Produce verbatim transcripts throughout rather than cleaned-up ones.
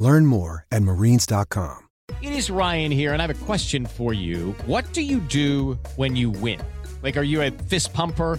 Learn more at marines dot com. It is Ryan here, and I have a question for you. What do you do when you win? Like, are you a fist pumper?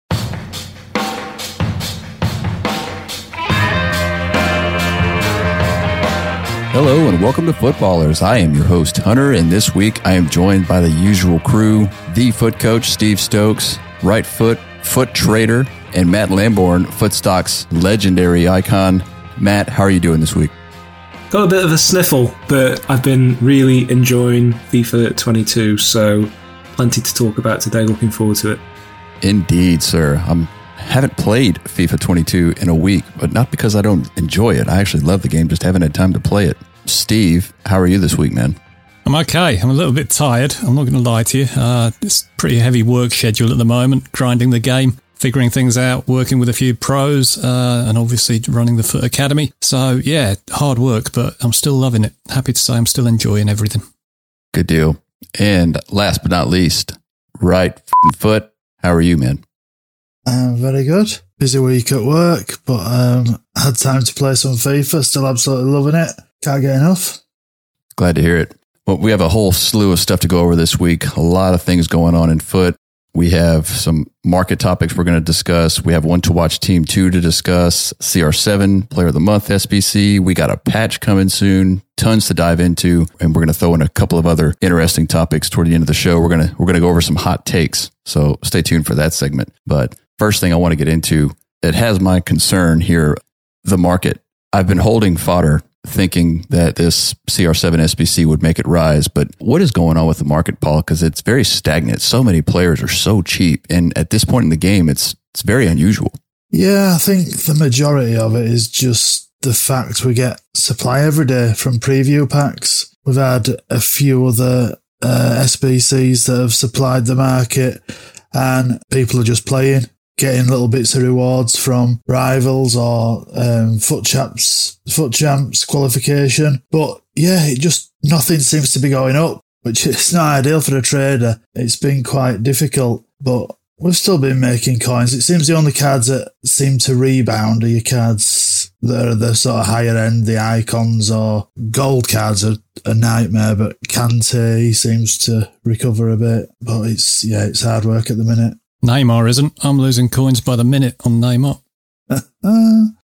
Hello and welcome to F U T Ballerz. I am your host, Hunter, and this week I am joined by the usual crew, the Foot Coach, Steve Stokes, Right Foot, Foot Trader, and Matt Lamborn, Footstock's legendary icon. Matt, how are you doing this week? Got a bit of a sniffle, but I've been really enjoying FIFA twenty-two, so plenty to talk about today. Looking forward to it. Indeed, sir. I'm haven't played FIFA twenty-two in a week, but not because I don't enjoy it. I actually love the game, just haven't had time to play it. Steve, how are you this week, man? I'm okay. I'm a little bit tired. I'm not going to lie to you. Uh, it's pretty heavy work schedule at the moment, grinding the game, figuring things out, working with a few pros, uh, and obviously running the Foot Academy. So, yeah, hard work, but I'm still loving it. Happy to say I'm still enjoying everything. Good deal. And last but not least, Right Foot, how are you, man? Um, very good. Busy week at work, but um, had time to play some FIFA. Still absolutely loving it. Can't get enough. Glad to hear it. Well, we have a whole slew of stuff to go over this week. A lot of things going on in foot. We have some market topics we're going to discuss. We have one to watch team two to discuss. C R seven, player of the month, S B C. We got a patch coming soon. Tons to dive into, and we're going to throw in a couple of other interesting topics toward the end of the show. We're going to we're going to go over some hot takes. So stay tuned for that segment. But first thing I want to get into, it has my concern here, the market. I've been holding fodder thinking that this C R seven S B C would make it rise, but what is going on with the market, Paul? Because it's very stagnant. So many players are so cheap, and at this point in the game, it's it's very unusual. Yeah, I think the majority of it is just the fact we get supply every day from preview packs. We've had a few other uh, S B Cs that have supplied the market, and people are just playing, getting little bits of rewards from rivals or um, foot champs, foot champs qualification. But yeah, it just nothing seems to be going up, which is not ideal for a trader. It's been quite difficult, but we've still been making coins. It seems the only cards that seem to rebound are your cards that are the sort of higher end, the icons or gold cards are a nightmare, but Kante seems to recover a bit. But it's, yeah, it's hard work at the minute. Neymar isn't. I'm losing coins by the minute on Neymar.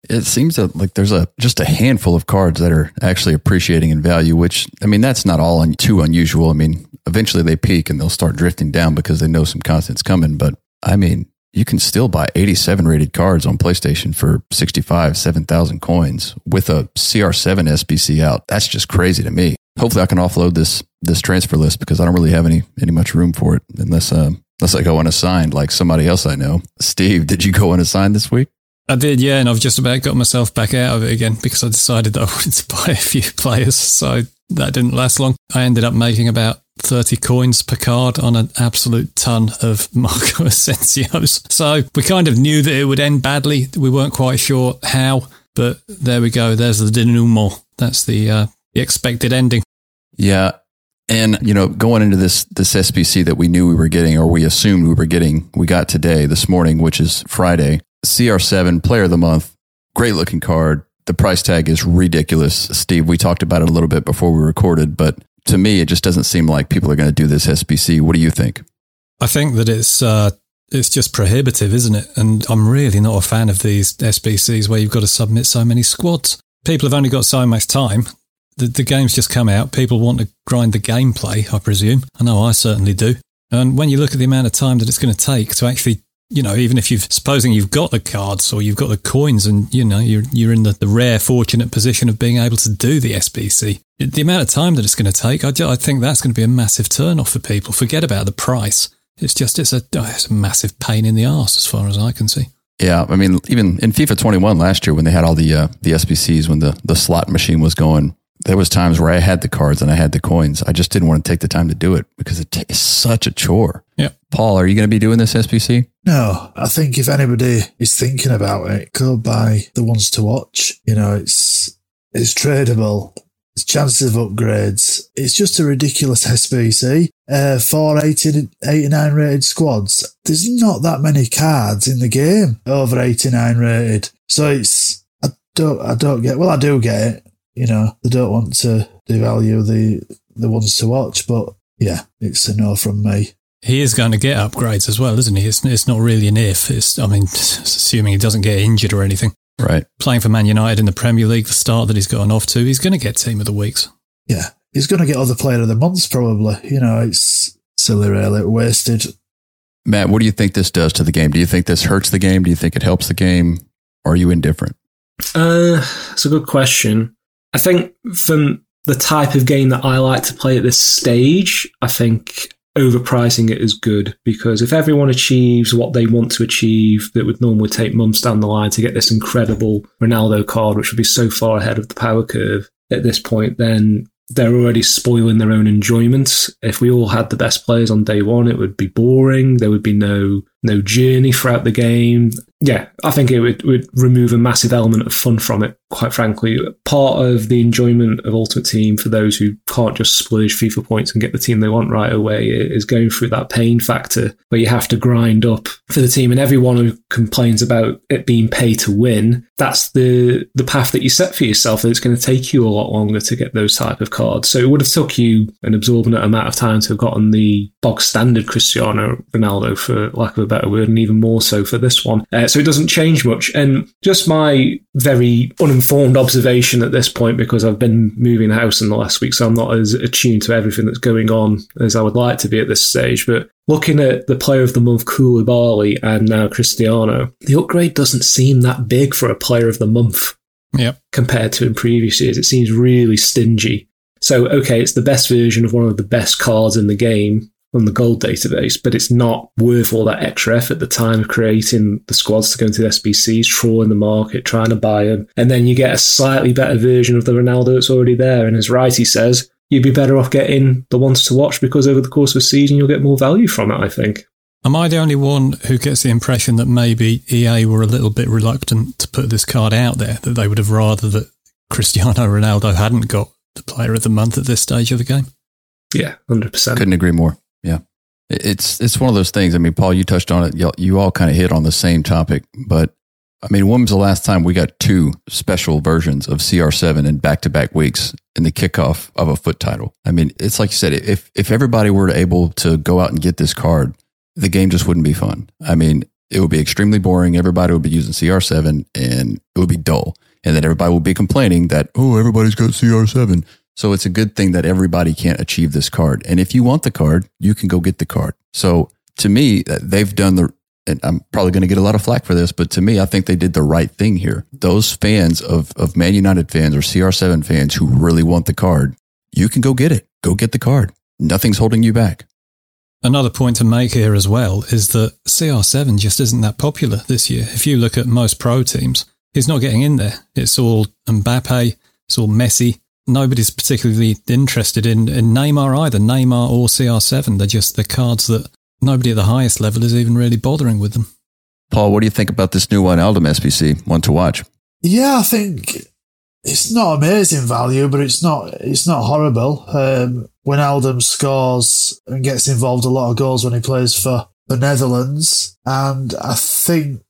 It seems that, like, there's a just a handful of cards that are actually appreciating in value, which, I mean, that's not all un- too unusual. I mean, eventually they peak and they'll start drifting down because they know some content's coming. But, I mean, you can still buy eighty-seven rated cards on PlayStation for sixty-five, seven thousand coins with a C R seven S B C out. That's just crazy to me. Hopefully I can offload this this transfer list because I don't really have any, any much room for it unless um, unless I go unassigned like somebody else I know. Steve, did you go unassigned this week? I did, yeah, and I've just about got myself back out of it again because I decided that I wanted to buy a few players, so that didn't last long. I ended up making about thirty coins per card on an absolute ton of Marco Asensio's. So we kind of knew that it would end badly. We weren't quite sure how, but there we go. There's the denouement. That's the uh, the expected ending. Yeah. And, you know, going into this this S B C that we knew we were getting, or we assumed we were getting, we got today, this morning, which is Friday. C R seven, Player of the Month. Great looking card. The price tag is ridiculous. Steve, we talked about it a little bit before we recorded, but to me, it just doesn't seem like people are going to do this S B C. What do you think? I think that it's uh, it's just prohibitive, isn't it? And I'm really not a fan of these S B Cs where you've got to submit so many squads. People have only got so much time. The, the game's just come out. People want to grind the gameplay, I presume. I know I certainly do. And when you look at the amount of time that it's going to take to actually, you know, even if you've, supposing you've got the cards or you've got the coins and, you know, you're you're in the, the rare, fortunate position of being able to do the S B C, the amount of time that it's going to take, I, I think that's going to be a massive turnoff for people. Forget about the price. It's just, it's a, it's a massive pain in the arse as far as I can see. Yeah, I mean, even in FIFA twenty-one last year when they had all the uh, the S B Cs, when the, the slot machine was going, there was times where I had the cards and I had the coins. I just didn't want to take the time to do it because it t- it's such a chore. Yeah. Paul, are you going to be doing this S B C? No, I think if anybody is thinking about it, go buy the ones to watch. You know, it's it's tradable. It's chances of upgrades. It's just a ridiculous S B C. Uh, four eighty-nine rated squads. There's not that many cards in the game over eighty-nine rated. So it's, I don't, I don't get, well, I do get it. You know, they don't want to devalue the the ones to watch, but yeah, it's a no from me. He is going to get upgrades as well, isn't he? It's, it's not really an if. It's, I mean, assuming he doesn't get injured or anything. Right. Playing for Man United in the Premier League, the start that he's gotten off to, he's going to get Team of the Weeks. Yeah. He's going to get other Player of the Months probably. You know, it's silly, really. Wasted. Matt, what do you think this does to the game? Do you think this hurts the game? Do you think it helps the game? Are you indifferent? Uh, it's a good question. I think from the type of game that I like to play at this stage, I think overpricing it is good, because if everyone achieves what they want to achieve, that would normally take months down the line to get this incredible Ronaldo card, which would be so far ahead of the power curve at this point, then they're already spoiling their own enjoyment. If we all had the best players on day one, it would be boring. There would be no no journey throughout the game. Yeah, I think it would, would remove a massive element of fun from it, quite frankly. Part of the enjoyment of Ultimate Team for those who can't just splurge FIFA points and get the team they want right away is going through that pain factor where you have to grind up for the team. And everyone who complains about it being pay to win, that's the, the path that you set for yourself. It's going to take you a lot longer to get those type of cards. So it would have took you an absorbent amount of time to have gotten the bog standard Cristiano Ronaldo, for lack of a better word, and even more so for this one. Uh, so it doesn't change much. And just my very uninformed observation at this point, because I've been moving the house in the last week, so I'm not as attuned to everything that's going on as I would like to be at this stage, but looking at the Player of the Month Koulibaly and now Cristiano, the upgrade doesn't seem that big for a Player of the Month. Yep. Compared to in previous years. It seems really stingy. So, okay, it's the best version of one of the best cards in the game on the gold database, but it's not worth all that extra effort, the time of creating the squads to go into the S B Cs, trawling the market, trying to buy them. And then you get a slightly better version of the Ronaldo that's already there. And as Righty says, you'd be better off getting the ones to watch, because over the course of a season, you'll get more value from it, I think. Am I the only one who gets the impression that maybe E A were a little bit reluctant to put this card out there, that they would have rather that Cristiano Ronaldo hadn't got the Player of the Month at this stage of the game? Yeah, one hundred percent. Couldn't agree more. Yeah. It's it's one of those things. I mean, Paul, you touched on it. You, you all kind of hit on the same topic, but I mean, when was the last time we got two special versions of C R seven in back-to-back weeks in the kickoff of a FUT title? I mean, it's like you said, if if everybody were able to go out and get this card, the game just wouldn't be fun. I mean, it would be extremely boring. Everybody would be using C R seven and it would be dull. And then everybody would be complaining that, oh, everybody's got C R seven. So it's a good thing that everybody can't achieve this card. And if you want the card, you can go get the card. So to me, they've done the, and I'm probably going to get a lot of flack for this, but to me, I think they did the right thing here. Those fans of, of Man United fans or C R seven fans who really want the card, you can go get it. Go get the card. Nothing's holding you back. Another point to make here as well is that C R seven just isn't that popular this year. If you look at most pro teams, he's not getting in there. It's all Mbappe. It's all Messi. Nobody's particularly interested in, in Neymar either, Neymar or C R seven. They're just the cards that nobody at the highest level is even really bothering with them. Paul, what do you think about this new Wijnaldum S B C, one to watch? Yeah, I think it's not amazing value, but it's not it's not horrible. Um, Wijnaldum scores and gets involved a lot of goals when he plays for the Netherlands, and I think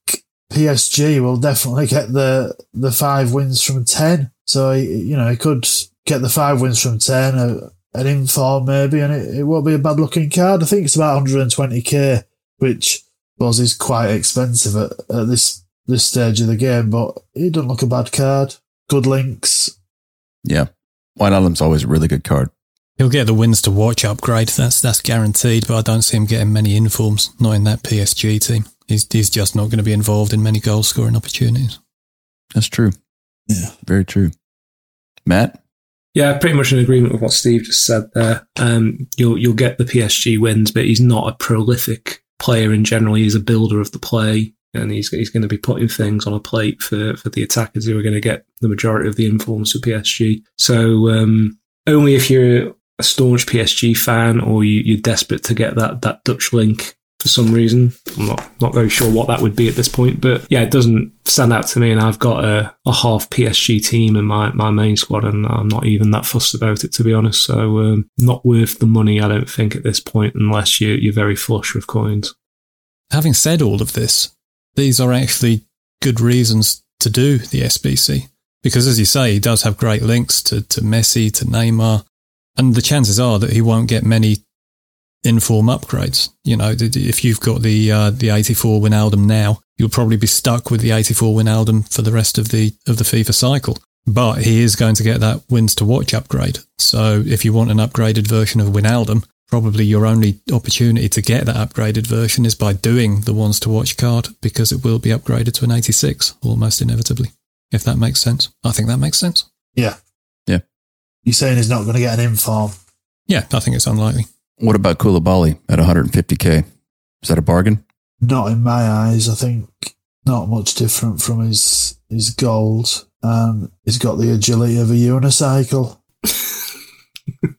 P S G will definitely get the the five wins from ten. So, you know, he could get the five wins from ten, a, an inform maybe, and it, it won't be a bad-looking card. I think it's about one hundred twenty k, which I suppose is quite expensive at, at this this stage of the game, but it doesn't look a bad card. Good links. Yeah. Wijnaldum's always a really good card. He'll get the wins to watch upgrade, that's that's guaranteed, but I don't see him getting many informs, not in that P S G team. He's he's just not going to be involved in many goal-scoring opportunities. That's true. Yeah. Very true. Matt? Yeah, pretty much in agreement with what Steve just said there. Um, you'll you'll get the P S G wins, but he's not a prolific player in general. He's a builder of the play, and he's he's going to be putting things on a plate for, for the attackers who are going to get the majority of the informs for P S G. So um, only if you're a staunch P S G fan or you, you're desperate to get that that Dutch link for some reason. I'm not, not very sure what that would be at this point, but yeah, it doesn't stand out to me, and I've got a, a half P S G team in my, my main squad, and I'm not even that fussed about it, to be honest. So um, not worth the money, I don't think, at this point, unless you, you're very flush with coins. Having said all of this, these are actually good reasons to do the S B C, because as you say, he does have great links to, to Messi, to Neymar, and the chances are that he won't get many inform upgrades. You know, if you've got the uh, the eighty-four Wijnaldum now, you'll probably be stuck with the eighty-four Wijnaldum for the rest of the of the FIFA cycle. But he is going to get that wins to watch upgrade. So if you want an upgraded version of Wijnaldum, probably your only opportunity to get that upgraded version is by doing the ones to watch card, because it will be upgraded to an eighty-six almost inevitably. If that makes sense, I think that makes sense. Yeah, yeah. You're saying he's not going to get an inform? Yeah, I think it's unlikely. What about Koulibaly at one hundred fifty k? Is that a bargain? Not in my eyes. I think not much different from his his gold. Um, he's got the agility of a unicycle.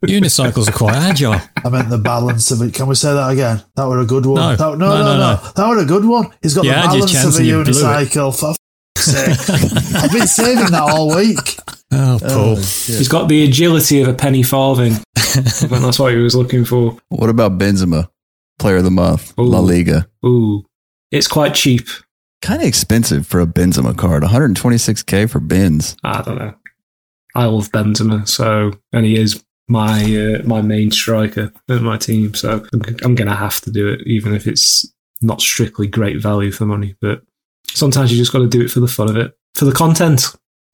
Unicycles are quite agile. I meant the balance of it. Can we say that again? That were a good one. No, that, no, no, no, no, no. That were a good one. He's got yeah, the balance of a unicycle. For f- sake. I've been saving that all week. Oh, Paul. Oh, he's got the agility of a penny farthing. I think that's what he was looking for. What about Benzema? Player of the month, ooh, La Liga. Ooh, it's quite cheap. Kind of expensive for a Benzema card. one hundred twenty-six k for Benz. I don't know. I love Benzema, so, and he is my uh, my main striker in my team, so I'm, I'm going to have to do it, even if it's not strictly great value for money. But sometimes you just got to do it for the fun of it, for the content,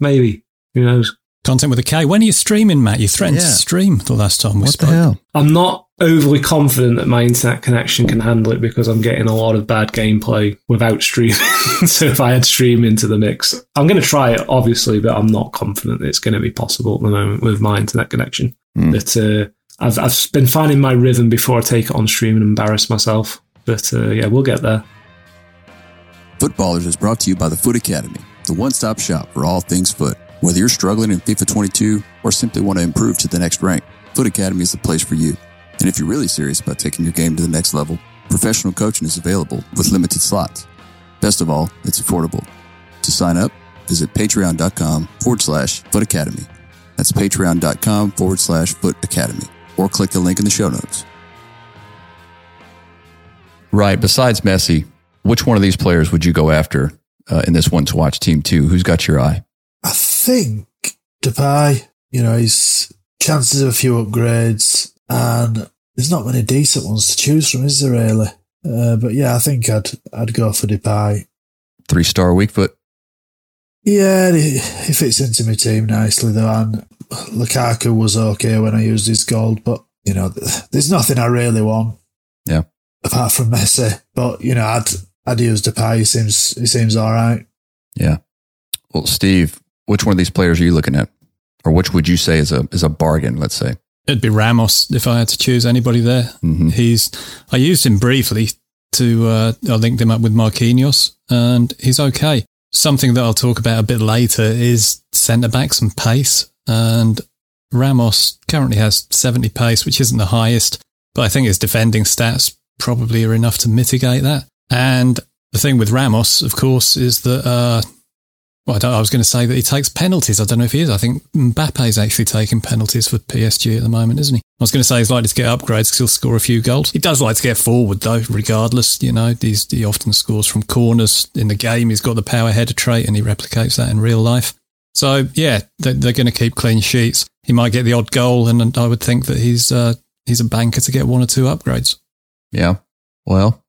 maybe. Who knows? Content with a K. When are you streaming, Matt? You threatened yeah. to stream the last time we what spoke. The hell? I'm not overly confident that my internet connection can handle it, because I'm getting a lot of bad gameplay without streaming. So if I had stream into the mix, I'm going to try it, obviously, but I'm not confident that it's going to be possible at the moment with my internet connection. Mm. But uh, I've, I've been finding my rhythm before I take it on stream and embarrass myself. But uh, yeah, we'll get there. Foot Ballerz is brought to you by the Foot Academy, the one-stop shop for all things foot. Whether you're struggling in FIFA twenty-two or simply want to improve to the next rank, Foot Academy is the place for you. And if you're really serious about taking your game to the next level, professional coaching is available with limited slots. Best of all, it's affordable. To sign up, visit patreon.com forward slash Foot Academy. That's patreon.com forward slash Foot Academy. Or click the link in the show notes. Right, besides Messi, which one of these players would you go after uh, in this one-to-watch team two? Who's got your eye? I think Depay, you know, his chances of a few upgrades, and there's not many decent ones to choose from, is there really? Uh, but yeah, I think I'd I'd go for Depay. Three-star weak foot. Yeah, he, he fits into my team nicely though, and Lukaku was okay when I used his gold, but, you know, there's nothing I really want. Yeah. Apart from Messi, but, you know, I'd I'd use Depay. He seems he seems all right. Yeah. Well, Steve, which one of these players are you looking at? Or which would you say is a is a bargain, let's say? It'd be Ramos if I had to choose anybody there. Mm-hmm. He's I used him briefly to uh, I linked him up with Marquinhos, and he's okay. Something that I'll talk about a bit later is centre-backs and pace, and Ramos currently has seventy pace, which isn't the highest, but I think his defending stats probably are enough to mitigate that. And the thing with Ramos, of course, is that... Uh, Well, I, don't, I was going to say that he takes penalties. I don't know if he is. I think Mbappe's actually taking penalties for P S G at the moment, isn't he? I was going to say he's likely to get upgrades because he'll score a few goals. He does like to get forward, though, regardless. You know, he's, he often scores from corners in the game. He's got the power header trait and he replicates that in real life. So, yeah, they're, they're going to keep clean sheets. He might get the odd goal, and I would think that he's uh, he's a banker to get one or two upgrades. Yeah, well,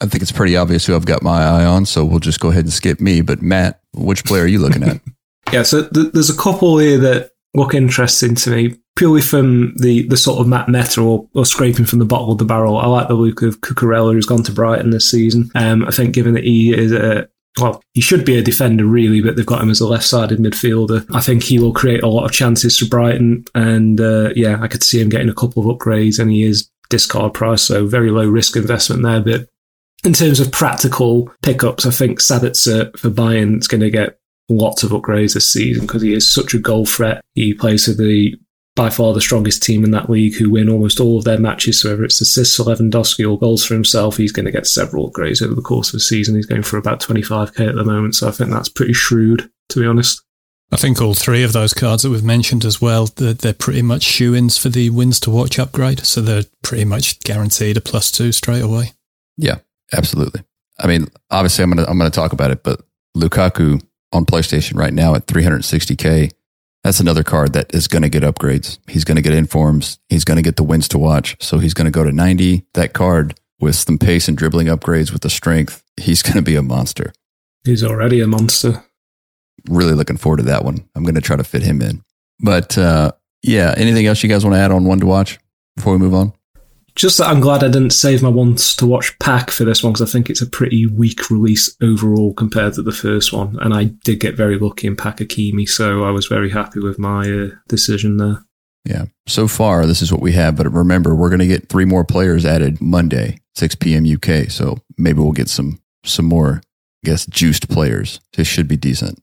I think it's pretty obvious who I've got my eye on, so we'll just go ahead and skip me. But Matt, which player are you looking at? Yeah, so th- there's a couple here that look interesting to me, purely from the, the sort of Matt Netter or, or scraping from the bottom of the barrel. I like the look of Cucurella, who's gone to Brighton this season. Um, I think given that he is a, well, he should be a defender really, but they've got him as a left-sided midfielder. I think he will create a lot of chances for Brighton, and uh, yeah, I could see him getting a couple of upgrades, and he is Discord price, so very low risk investment there. But in terms of practical pickups, I think Sabitzer for Bayern is going to get lots of upgrades this season because he is such a goal threat. He plays for the by far the strongest team in that league, who win almost all of their matches. So whether it's assists for Lewandowski or goals for himself, he's going to get several upgrades over the course of the season. He's going for about twenty-five k at the moment, so I think that's pretty shrewd, to be honest. I think all three of those cards that we've mentioned as well, they're, they're pretty much shoo-ins for the wins to watch upgrade, so they're pretty much guaranteed a plus two straight away. Yeah, absolutely. I mean, obviously, I'm gonna I'm gonna talk about it, but Lukaku on PlayStation right now at three hundred sixty k, that's another card that is going to get upgrades. He's going to get informs. He's going to get the wins to watch. So he's going to go to ninety. That card with some pace and dribbling upgrades with the strength, he's going to be a monster. He's already a monster. Really looking forward to that one. I'm going to try to fit him in. But uh, yeah, anything else you guys want to add on one to watch before we move on? Just that I'm glad I didn't save my ones to watch pack for this one, because I think it's a pretty weak release overall compared to the first one. And I did get very lucky in pack Hakimi, so I was very happy with my uh, decision there. Yeah. So far, this is what we have. But remember, we're going to get three more players added Monday, six p.m. U K. So maybe we'll get some, some more, I guess, juiced players. This should be decent.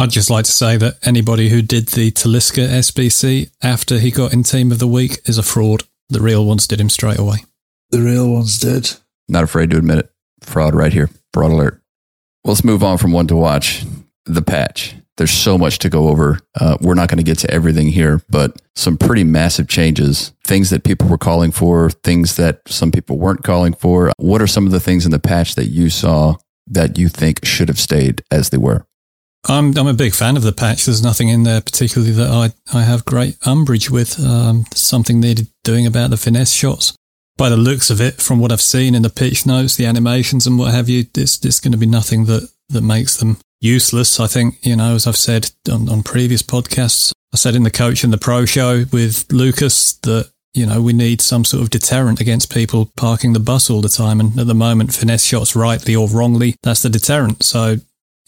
I'd just like to say that anybody who did the Talisca S B C after he got in Team of the Week is a fraud. The real ones did him straight away. The real ones did. Not afraid to admit it. Fraud right here. Fraud alert. Well, let's move on from one to watch. The patch. There's so much to go over. Uh, we're not going to get to everything here, but some pretty massive changes. Things that people were calling for, things that some people weren't calling for. What are some of the things in the patch that you saw that you think should have stayed as they were? I'm I'm a big fan of the patch. There's nothing in there particularly that I, I have great umbrage with. Um, something needed doing about the finesse shots. By the looks of it, from what I've seen in the pitch notes, the animations and what have you, it's, it's going to be nothing that, that makes them useless. I think, you know, as I've said on, on previous podcasts, I said in the Coach and the Pro Show with Lucas that, you know, we need some sort of deterrent against people parking the bus all the time. And at the moment, finesse shots, rightly or wrongly, that's the deterrent. So,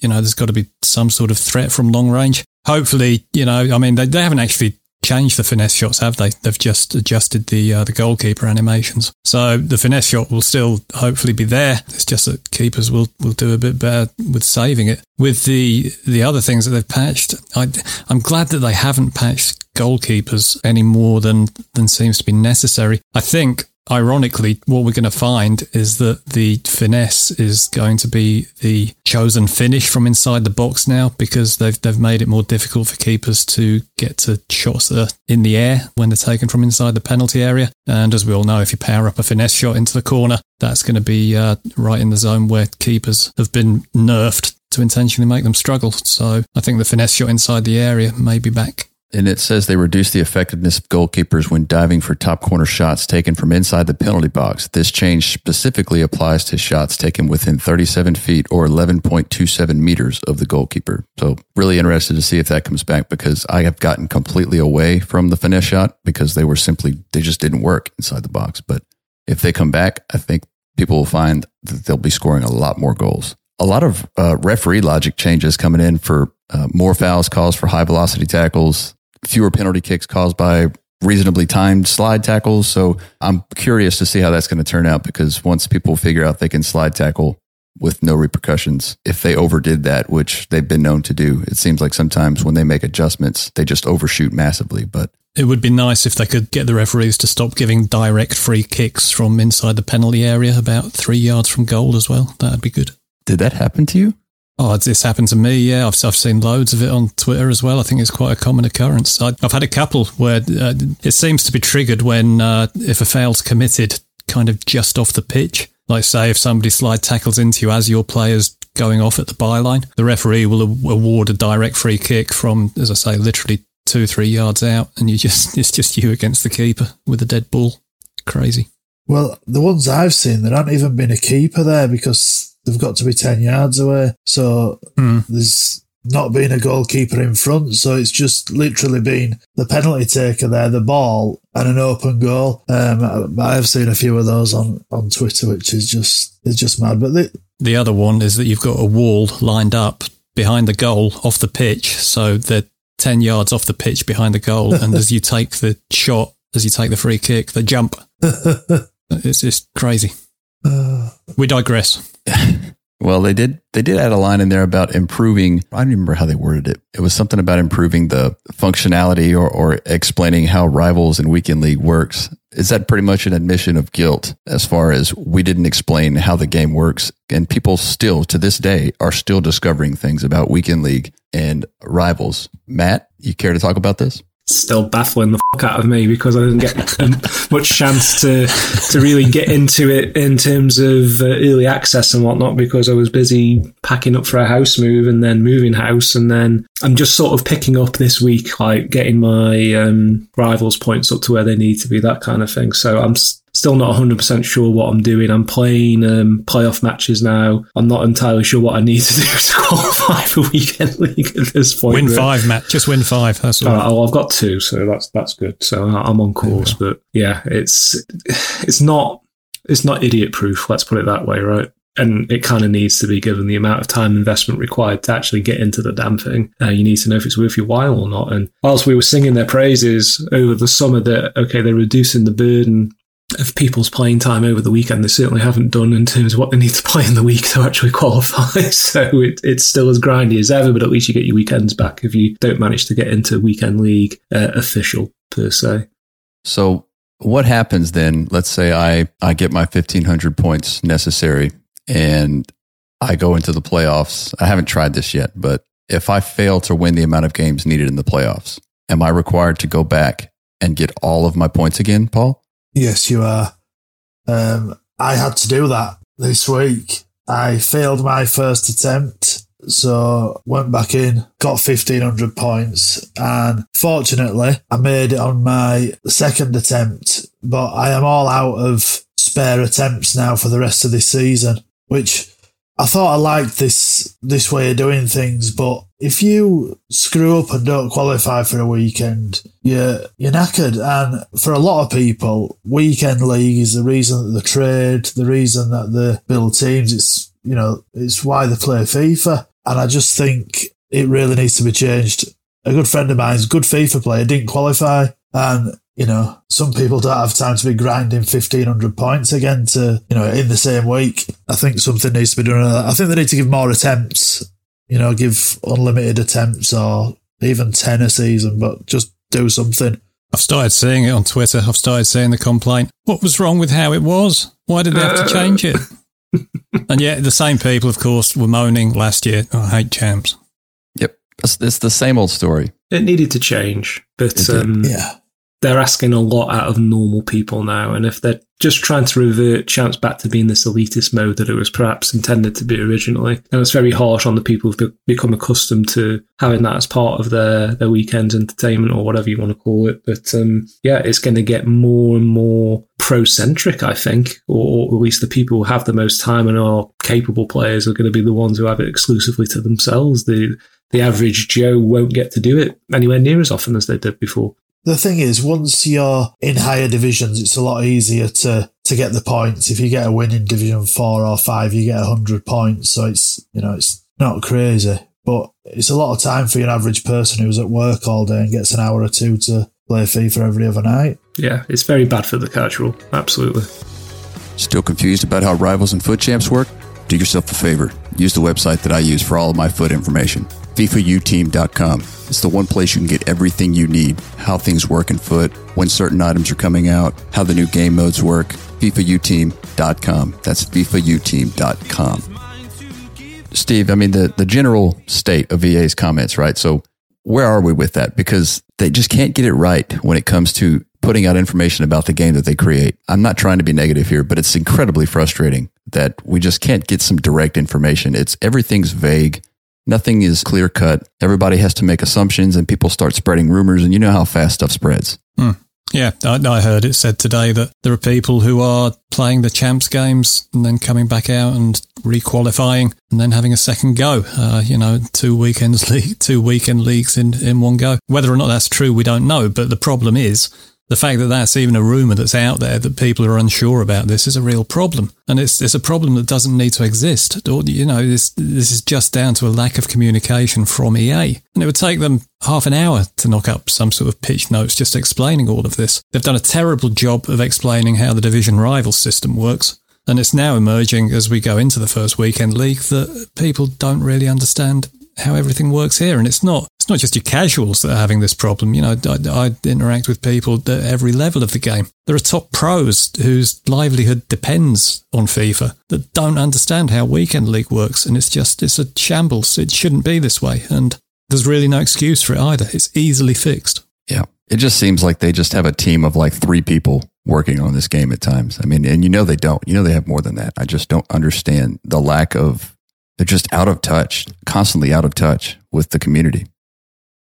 you know, there's got to be some sort of threat from long range. Hopefully, you know, I mean, they, they haven't actually changed the finesse shots, have they? They've just adjusted the uh, the goalkeeper animations. So the finesse shot will still hopefully be there. It's just that keepers will, will do a bit better with saving it. With the the other things that they've patched, I, I'm glad that they haven't patched goalkeepers any more than, than seems to be necessary. I think, ironically, what we're going to find is that the finesse is going to be the chosen finish from inside the box now, because they've they've made it more difficult for keepers to get to shots that are in the air when they're taken from inside the penalty area. And as we all know, if you power up a finesse shot into the corner, that's going to be uh, right in the zone where keepers have been nerfed to intentionally make them struggle. So I think the finesse shot inside the area may be back. And it says they reduce the effectiveness of goalkeepers when diving for top corner shots taken from inside the penalty box. This change specifically applies to shots taken within thirty-seven feet or eleven point two seven meters of the goalkeeper. So really interested to see if that comes back, because I have gotten completely away from the finesse shot because they were simply, they just didn't work inside the box. But if they come back, I think people will find that they'll be scoring a lot more goals. A lot of uh, referee logic changes coming in for uh, more fouls caused for high velocity tackles, fewer penalty kicks caused by reasonably timed slide tackles. So I'm curious to see how that's going to turn out, because once people figure out they can slide tackle with no repercussions, if they overdid that, which they've been known to do, it seems like sometimes when they make adjustments, they just overshoot massively. But it would be nice if they could get the referees to stop giving direct free kicks from inside the penalty area about three yards from goal as well. That'd be good. Did that happen to you? Oh, it's happened to me, yeah. I've, I've seen loads of it on Twitter as well. I think it's quite a common occurrence. I, I've had a couple where uh, it seems to be triggered when uh, if a foul's committed kind of just off the pitch. Like, say, if somebody slide tackles into you as your player's going off at the byline, the referee will award a direct free kick from, as I say, literally two, three yards out, and you just it's just you against the keeper with a dead ball. Crazy. Well, the ones I've seen, there hasn't even been a keeper there because they've got to be ten yards away. So mm. there's not been a goalkeeper in front. So it's just literally been the penalty taker there, the ball, and an open goal. Um, I've seen a few of those on, on Twitter, which is just it's just mad. But the, the other one is that you've got a wall lined up behind the goal off the pitch. So they're ten yards off the pitch behind the goal. And as you take the shot, as you take the free kick, they jump. It's just crazy. Uh, we digress. Well, they did they did add a line in there about improving. I don't remember how they worded it. It was something about improving the functionality or, or explaining how Rivals and Weekend League works. Is that pretty much an admission of guilt as far as we didn't explain how the game works? And people still, to this day, are still discovering things about Weekend League and Rivals. Matt, you care to talk about this? Still baffling the fuck out of me because I didn't get um, much chance to to really get into it in terms of uh, early access and whatnot because I was busy packing up for a house move and then moving house, and then I'm just sort of picking up this week, like getting my um, Rivals points up to where they need to be, that kind of thing. So I'm st- still not one hundred percent sure what I'm doing. I'm playing um, playoff matches now. I'm not entirely sure what I need to do to qualify for Weekend League at this point. Win five, Matt. Just win five. That's all. Oh, I've got two, so that's that's good. So I'm on course. But yeah, it's it's not it's not idiot proof. Let's put it that way, right? And it kind of needs to be, given the amount of time investment required to actually get into the damn thing. Uh, you need to know if it's worth your while or not. And whilst we were singing their praises over the summer that, okay, they're reducing the burden of people's playing time over the weekend, they certainly haven't done in terms of what they need to play in the week to actually qualify. So it, it's still as grindy as ever, but at least you get your weekends back if you don't manage to get into Weekend League uh, official per se. So what happens then? Let's say I, I get my fifteen hundred points necessary and I go into the playoffs. I haven't tried this yet, but if I fail to win the amount of games needed in the playoffs, am I required to go back and get all of my points again, Paul? Yes, you are. Um, I had to do that this week. I failed my first attempt, so went back in, got fifteen hundred points, and fortunately, I made it on my second attempt, but I am all out of spare attempts now for the rest of this season, which I thought I liked this, this way of doing things, but if you screw up and don't qualify for a weekend, you're, you're knackered. And for a lot of people, Weekend League is the reason that they trade, the reason that they build teams. It's, you know, it's why they play FIFA. And I just think it really needs to be changed. A good friend of mine's a good FIFA player, didn't qualify. And, you know, some people don't have time to be grinding fifteen hundred points again to, you know, in the same week. I think something needs to be done. I think they need to give more attempts. You know, give unlimited attempts or even ten a season, but just do something. I've started seeing it on Twitter. I've started seeing the complaint. What was wrong with how it was? Why did they have to change it? And yet the same people, of course, were moaning last year, oh, I hate champs. Yep. It's, it's the same old story. It needed to change, but um, yeah. They're asking a lot out of normal people now. And if they're just trying to revert champs back to being this elitist mode that it was perhaps intended to be originally, and it's very harsh on the people who've become accustomed to having that as part of their, their weekend entertainment or whatever you want to call it. But um, yeah, it's going to get more and more pro-centric, I think, or, or at least the people who have the most time and are capable players are going to be the ones who have it exclusively to themselves. The, the average Joe won't get to do it anywhere near as often as they did before. The thing is, once you're in higher divisions, it's a lot easier to, to get the points. If you get a win in Division four or five, you get one hundred points. So it's, you know, it's not crazy. But it's a lot of time for your average person who's at work all day and gets an hour or two to play FIFA every other night. Yeah, it's very bad for the casual. Absolutely. Still confused about how Rivals and Foot Champs work? Do yourself a favor. Use the website that I use for all of my foot information. FIFA U team dot com. It's the one place you can get everything you need, how things work in foot, when certain items are coming out, how the new game modes work. FIFA U team dot com. That's FIFA U team dot com. Steve, I mean, the, the general state of V A's comments, right? So where are we with that? Because they just can't get it right when it comes to putting out information about the game that they create. I'm not trying to be negative here, but it's incredibly frustrating that we just can't get some direct information. It's everything's vague. Nothing is clear cut. Everybody has to make assumptions and people start spreading rumors, and you know how fast stuff spreads. Mm. Yeah, I, I heard it said today that there are people who are playing the champs games and then coming back out and re-qualifying and then having a second go. Uh, you know, two weekends league, two weekend leagues in, in one go. Whether or not that's true, we don't know. But the problem is the fact that that's even a rumor that's out there, that people are unsure about this, is a real problem, and it's it's a problem that doesn't need to exist. Or, you know, this this is just down to a lack of communication from E A, and it would take them half an hour to knock up some sort of pitch notes just explaining all of this. They've done a terrible job of explaining how the division rival system works, and it's now emerging as we go into the first weekend league that people don't really understand how everything works here. And it's not it's not just your casuals that are having this problem. You know, I, I interact with people at every level of the game. There are top pros whose livelihood depends on FIFA that don't understand how weekend league works, and it's just it's a shambles. It shouldn't be this way, and there's really no excuse for it either. It's easily fixed. Yeah, it just seems like they just have a team of like three people working on this game at times. I mean, and you know they don't. You know they have more than that. I just don't understand the lack of. They're just out of touch, constantly out of touch with the community.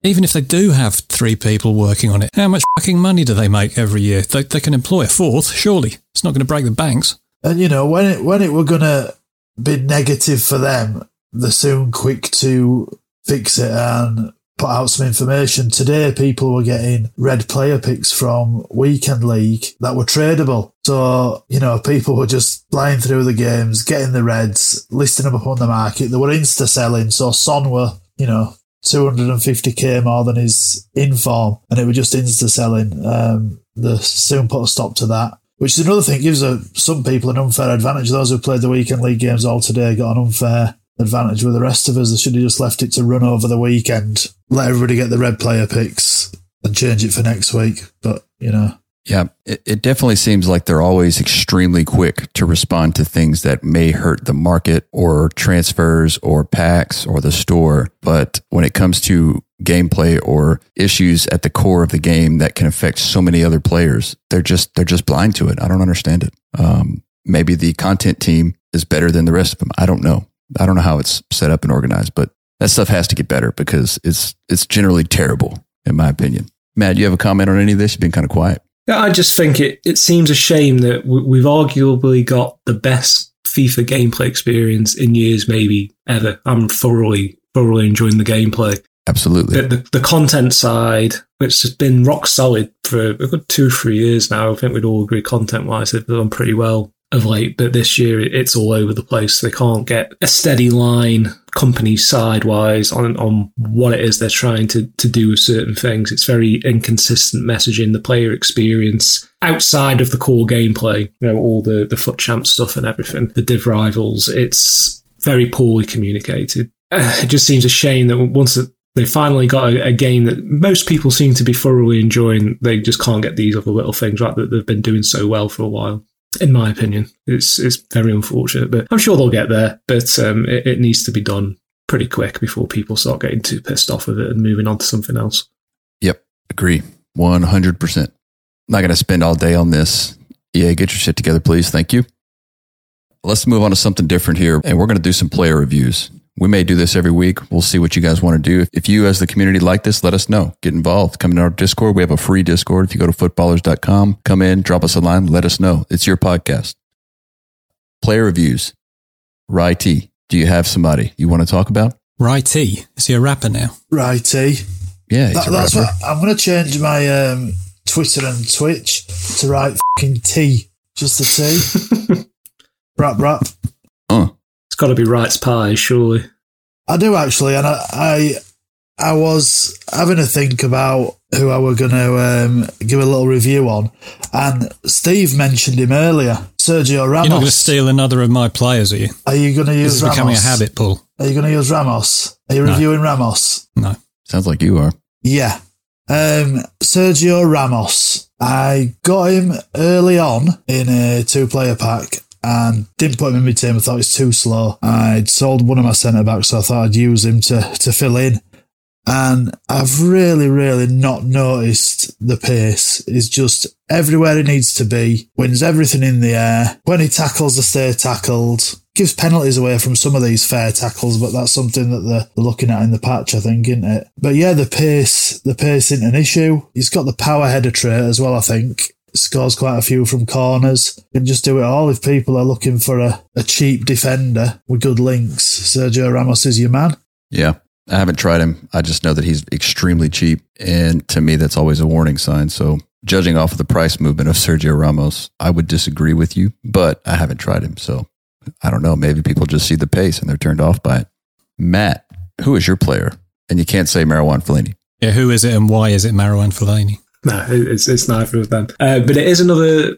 Even if they do have three people working on it, how much fucking money do they make every year? They, they can employ a fourth, surely. It's not going to break the banks. And, you know, when it when it were going to be negative for them, they're soon quick to fix it and put out some information. Today, people were getting red player picks from Weekend League that were tradable. So, you know, people were just flying through the games, getting the reds, listing them up on the market. They were insta-selling, so Son were, you know, two hundred fifty k more than his in-form, and it were just insta-selling. Um, they soon put a stop to that, which is another thing. It gives uh, some people an unfair advantage. Those who played the weekend league games all today got an unfair advantage with the rest of us. They should have just left it to run over the weekend, let everybody get the red player picks and change it for next week. But, you know... Yeah, it, it definitely seems like they're always extremely quick to respond to things that may hurt the market or transfers or packs or the store. But when it comes to gameplay or issues at the core of the game that can affect so many other players, they're just they're just blind to it. I don't understand it. Um, maybe the content team is better than the rest of them. I don't know. I don't know how it's set up and organized, but that stuff has to get better because it's it's generally terrible, in my opinion. Matt, do you have a comment on any of this? You've been kind of quiet. Yeah, I just think it, it seems a shame that we've arguably got the best FIFA gameplay experience in years, maybe ever. I'm thoroughly, thoroughly enjoying the gameplay. Absolutely. The, the, the content side, which has been rock solid for a good two, three years now. I think we'd all agree content-wise they've done pretty well of late, but this year it's all over the place. They can't get a steady line company side-wise on, on what it is they're trying to, to do with certain things. It's very inconsistent messaging, the player experience outside of the core gameplay, you know, all the, the foot champ stuff and everything, the div rivals. It's very poorly communicated. It just seems a shame that once they finally got a, a game that most people seem to be thoroughly enjoying, they just can't get these other little things right that they've been doing so well for a while. In my opinion, it's it's very unfortunate, but I'm sure they'll get there. But um, it, it needs to be done pretty quick before people start getting too pissed off with it and moving on to something else. Yep, agree, one hundred percent. I'm not going to spend all day on this. E A, get your shit together, please. Thank you. Let's move on to something different here, and we're going to do some player reviews. We may do this every week. We'll see what you guys want to do. If you as the community like this, let us know. Get involved. Come in our Discord. We have a free Discord. If you go to foot ballers dot com, come in, drop us a line, let us know. It's your podcast. Player reviews. Righty, do you have somebody you want to talk about? Righty. Is he a rapper now? Righty. Yeah, he's that, a that's rapper. What, I'm going to change my um, Twitter and Twitch to write fucking T. Just the T. Rap, rap. Uh. It's got to be Wright's Pie, surely. I do actually, and I, I, I was having a think about who I were going to um, give a little review on, and Steve mentioned him earlier, Sergio Ramos. You're not going to steal another of my players, are you? Are you going to use? This is Ramos? Becoming a habit, Paul. Are you going to use Ramos? Are you no. reviewing Ramos? No, sounds like you are. Yeah, um, Sergio Ramos. I got him early on in a two-player pack. and didn't put him in mid-team. I thought he was too slow. I'd sold one of my centre-backs, so I thought I'd use him to, to fill in. And I've really, really not noticed the pace. It's just everywhere he needs to be, wins everything in the air. When he tackles, they stay tackled. Gives penalties away from some of these fair tackles, but that's something that they're looking at in the patch, I think, isn't it? But yeah, the pace, the pace isn't an issue. He's got the power header trait as well, I think. Scores quite a few from corners. Can just do it all. If people are looking for a, a cheap defender with good links, Sergio Ramos is your man. Yeah. I haven't tried him. I just know that he's extremely cheap. And to me, that's always a warning sign. So judging off of the price movement of Sergio Ramos, I would disagree with you, but I haven't tried him. So I don't know. Maybe people just see the pace and they're turned off by it. Matt, who is your player? And you can't say Marouane Fellaini. Yeah, who is it and why is it Marouane Fellaini? No, it's it's neither of them. Uh, but it is another,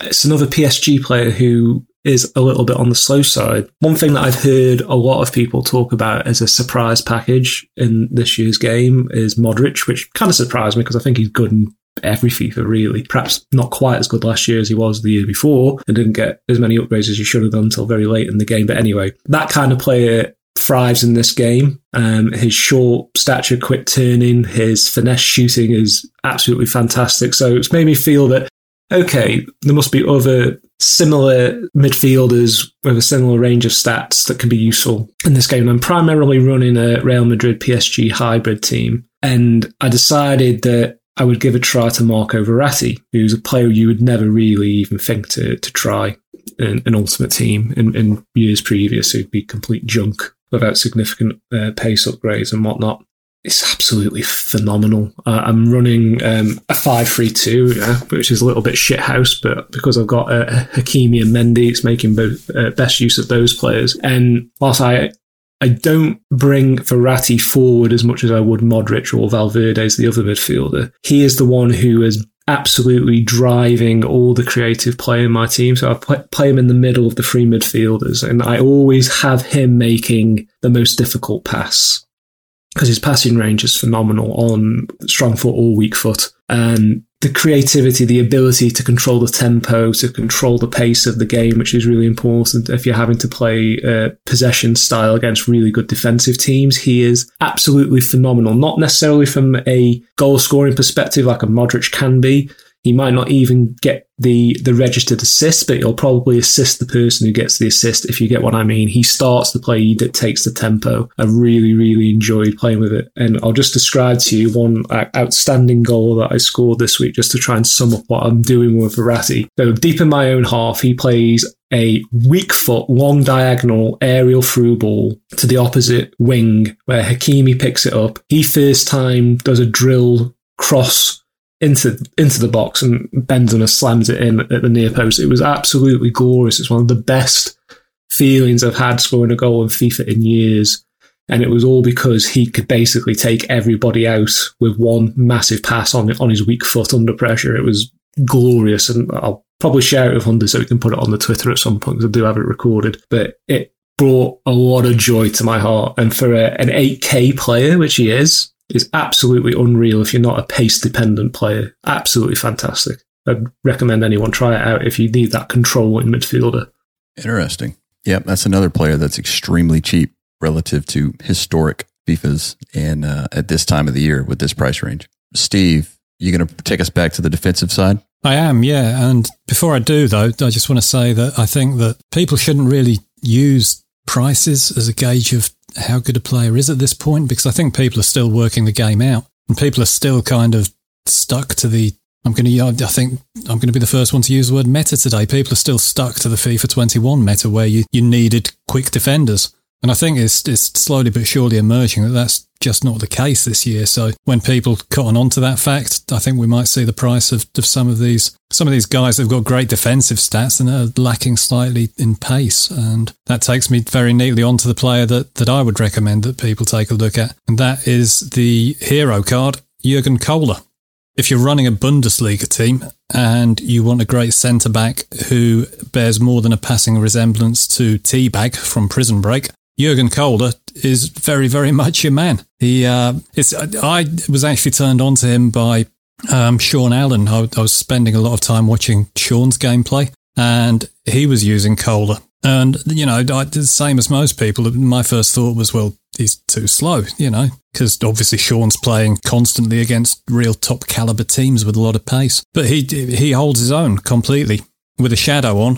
it's another P S G player who is a little bit on the slow side. One thing that I've heard a lot of people talk about as a surprise package in this year's game is Modric, which kind of surprised me because I think he's good in every FIFA, really. Perhaps not quite as good last year as he was the year before and didn't get as many upgrades as he should have done until very late in the game. But anyway, that kind of player thrives in this game. Um, his short stature, quick turning, his finesse shooting is absolutely fantastic. So it's made me feel that, okay, there must be other similar midfielders with a similar range of stats that can be useful in this game. I'm primarily running a Real Madrid P S G hybrid team, and I decided that I would give a try to Marco Verratti, who's a player you would never really even think to to try in an ultimate team in, in years previous, who'd be complete junk without significant uh, pace upgrades and whatnot. It's absolutely phenomenal. Uh, I'm running um, a five three two, yeah, which is a little bit shithouse, but because I've got uh, Hakimi and Mendy, it's making both uh, best use of those players. And whilst I I don't bring Verratti forward as much as I would Modric or Valverde as the other midfielder, he is the one who is absolutely driving all the creative play in my team. So I play, play him in the middle of the three midfielders, and I always have him making the most difficult pass, because his passing range is phenomenal on strong foot or weak foot. And the creativity, the ability to control the tempo, to control the pace of the game, which is really important if you're having to play uh, possession style against really good defensive teams. He is absolutely phenomenal, not necessarily from a goal-scoring perspective like a Modric can be. He might not even get the, the registered assist, but he'll probably assist the person who gets the assist, if you get what I mean. He starts the play, he dictates the tempo. I really, really enjoyed playing with it. And I'll just describe to you one outstanding goal that I scored this week, just to try and sum up what I'm doing with Verratti. So deep in my own half, he plays a weak foot, long diagonal aerial through ball to the opposite wing, where Hakimi picks it up. He first time does a drill cross into into the box, and Benzema slams it in at the near post. It was absolutely glorious. It's one of the best feelings I've had scoring a goal in FIFA in years. And it was all because he could basically take everybody out with one massive pass on on his weak foot under pressure. It was glorious. And I'll probably share it with Hunter so we can put it on the Twitter at some point, because I do have it recorded. But it brought a lot of joy to my heart. And for a, an eight K player, which he is, is absolutely unreal if you're not a pace-dependent player. Absolutely fantastic. I'd recommend anyone try it out if you need that control in midfielder. Interesting. Yeah, that's another player that's extremely cheap relative to historic FIFAs and uh, at this time of the year with this price range. Steve, you going to take us back to the defensive side? I am, yeah. And before I do, though, I just want to say that I think that people shouldn't really use prices as a gauge of how good a player is at this point, because I think people are still working the game out, and people are still kind of stuck to the, I'm going to, I think I'm going to be the first one to use the word meta today. People are still stuck to the FIFA twenty-one meta where you, you needed quick defenders. And I think it's, it's slowly but surely emerging that that's just not the case this year. So when people cotton onto that fact, I think we might see the price of, of some of these some of these guys that have got great defensive stats and are lacking slightly in pace. And that takes me very neatly onto the player that, that I would recommend that people take a look at. And that is the hero card, Jürgen Kohler. If you're running a Bundesliga team and you want a great centre-back who bears more than a passing resemblance to T-Bag from Prison Break, Jürgen Kohler is very, very much your man. He, uh, it's, I was actually turned on to him by um, Sean Allen. I, I was spending a lot of time watching Sean's gameplay, and he was using Kohler. And, you know, I, the same as most people, my first thought was, well, he's too slow, you know, because obviously Sean's playing constantly against real top caliber teams with a lot of pace. But he he holds his own completely with a shadow on,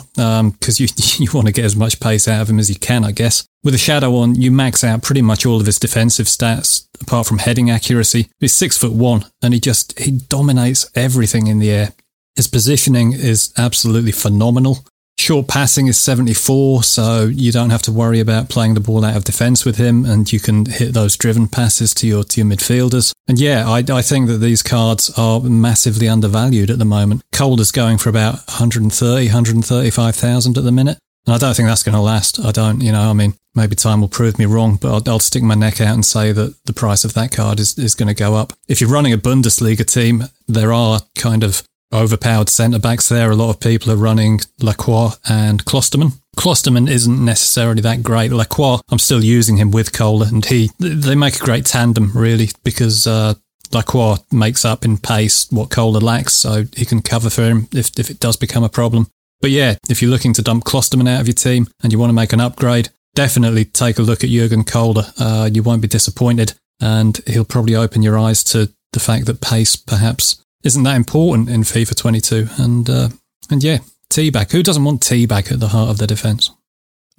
because um, you, you want to get as much pace out of him as you can, I guess. With a shadow on, you max out pretty much all of his defensive stats, apart from heading accuracy. He's six foot one, and he just he dominates everything in the air. His positioning is absolutely phenomenal. Short passing is seventy-four, so you don't have to worry about playing the ball out of defence with him, and you can hit those driven passes to your to your midfielders. And yeah, I, I think that these cards are massively undervalued at the moment. Kohler's going for about one hundred thirty, one hundred thirty-five thousand at the minute, and I don't think that's going to last. I don't, you know, I mean, maybe time will prove me wrong, but I'll, I'll stick my neck out and say that the price of that card is, is going to go up. If you're running a Bundesliga team, there are kind of overpowered centre-backs there. A lot of people are running Lacroix and Klosterman. Klosterman isn't necessarily that great. Lacroix, I'm still using him with Kohler, and he they make a great tandem, really, because uh, Lacroix makes up in pace what Kohler lacks, so he can cover for him if, if it does become a problem. But yeah, if you're looking to dump Klosterman out of your team and you want to make an upgrade, definitely take a look at Jürgen Kohler. Uh, you won't be disappointed, and he'll probably open your eyes to the fact that pace, perhaps, isn't that important in FIFA twenty-two. And uh, and yeah, teabag. Who doesn't want teabag at the heart of their defence?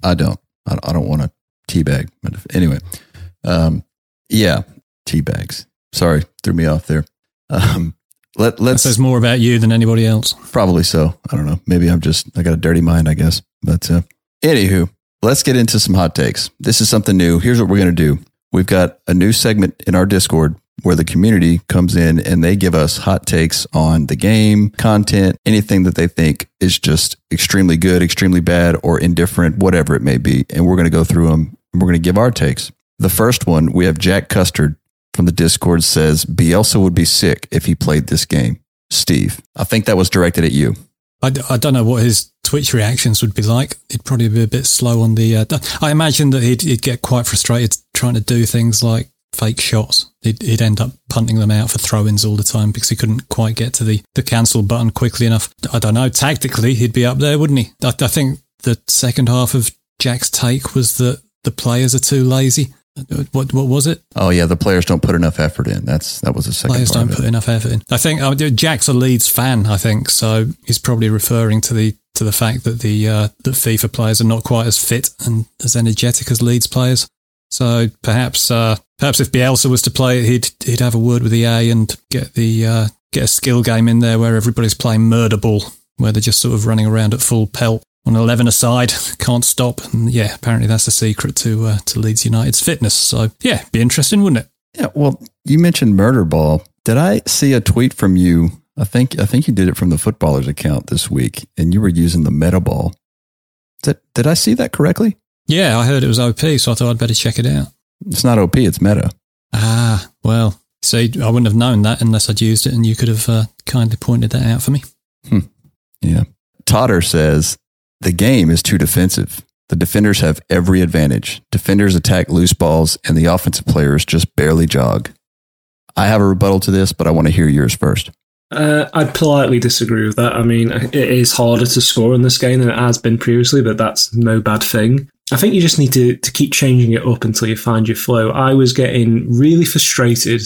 I don't. I don't want a teabag. Anyway, um, yeah, teabags. Sorry, threw me off there. Um, let let's that says more about you than anybody else. Probably so. I don't know. Maybe I'm just I got a dirty mind, I guess. But uh, anywho, let's get into some hot takes. This is something new. Here's what we're gonna do. We've got a new segment in our Discord where the community comes in and they give us hot takes on the game, content, anything that they think is just extremely good, extremely bad, or indifferent, whatever it may be. And we're going to go through them and we're going to give our takes. The first one, we have Jack Custard from the Discord says, Bielsa would be sick if he played this game. Steve, I think that was directed at you. I, d- I don't know what his Twitch reactions would be like. He'd probably be a bit slow on the... Uh, I imagine that he'd, he'd get quite frustrated trying to do things like fake shots. He'd, he'd end up punting them out for throw-ins all the time because he couldn't quite get to the, the cancel button quickly enough. I don't know. Tactically, he'd be up there, wouldn't he? I, I think the second half of Jack's take was that the players are too lazy. What what was it? Oh, yeah, the players don't put enough effort in. That's That was the second players part Players don't put enough effort in. I think uh, Jack's a Leeds fan, I think, so he's probably referring to the to the fact that the uh, that FIFA players are not quite as fit and as energetic as Leeds players. So perhaps uh, perhaps if Bielsa was to play, he'd he'd have a word with E A and get the uh, get a skill game in there where everybody's playing murder ball, where they're just sort of running around at full pelt on eleven-a-side, can't stop. And yeah, apparently that's the secret to uh, to Leeds United's fitness. So yeah, be interesting, wouldn't it? Yeah. Well, you mentioned murder ball. Did I see a tweet from you? I think I think you did it from the F U T Ballerz account this week, and you were using the meta ball. Did did I see that correctly? Yeah, I heard it was O P, so I thought I'd better check it out. It's not O P, it's meta. Ah, well, see, I wouldn't have known that unless I'd used it, and you could have uh, kindly pointed that out for me. Hmm. Yeah. Totter says, the game is too defensive. The defenders have every advantage. Defenders attack loose balls, and the offensive players just barely jog. I have a rebuttal to this, but I want to hear yours first. Uh, I politely disagree with that. I mean, it is harder to score in this game than it has been previously, but that's no bad thing. I think you just need to, to keep changing it up until you find your flow. I was getting really frustrated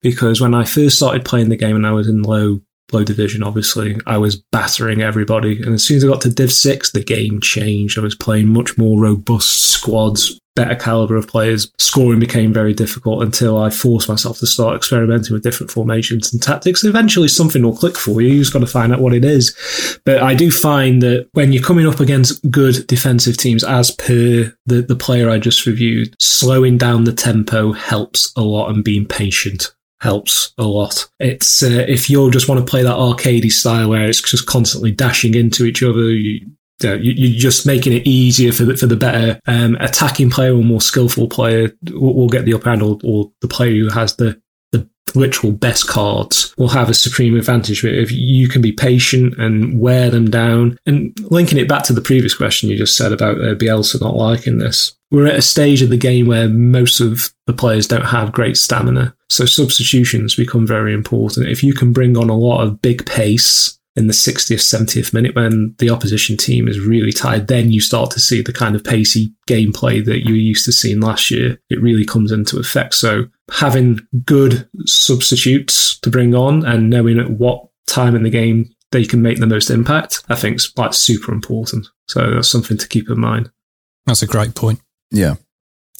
because when I first started playing the game and I was in low low division, obviously, I was battering everybody. And as soon as I got to Div six, the game changed. I was playing much more robust squads, better caliber of players. Scoring became very difficult until I forced myself to start experimenting with different formations and tactics. Eventually something will click for you. You just got to find out what it is. But I do find that when you're coming up against good defensive teams, as per the, the player I just reviewed, slowing down the tempo helps a lot, and being patient helps a lot. It's uh, if you just want to play that arcadey style where it's just constantly dashing into each other, you Yeah, you're just making it easier for the, for the better um, attacking player or more skillful player will, will get the upper hand, or, or the player who has the, the literal best cards will have a supreme advantage. If you can be patient and wear them down, and linking it back to the previous question you just said about uh, Bielsa not liking this, we're at a stage of the game where most of the players don't have great stamina. So substitutions become very important. If you can bring on a lot of big pace in the sixtieth, seventieth minute when the opposition team is really tired, then you start to see the kind of pacey gameplay that you were used to seeing last year. It really comes into effect. So having good substitutes to bring on and knowing at what time in the game they can make the most impact, I think is like super important. So that's something to keep in mind. That's a great point. Yeah.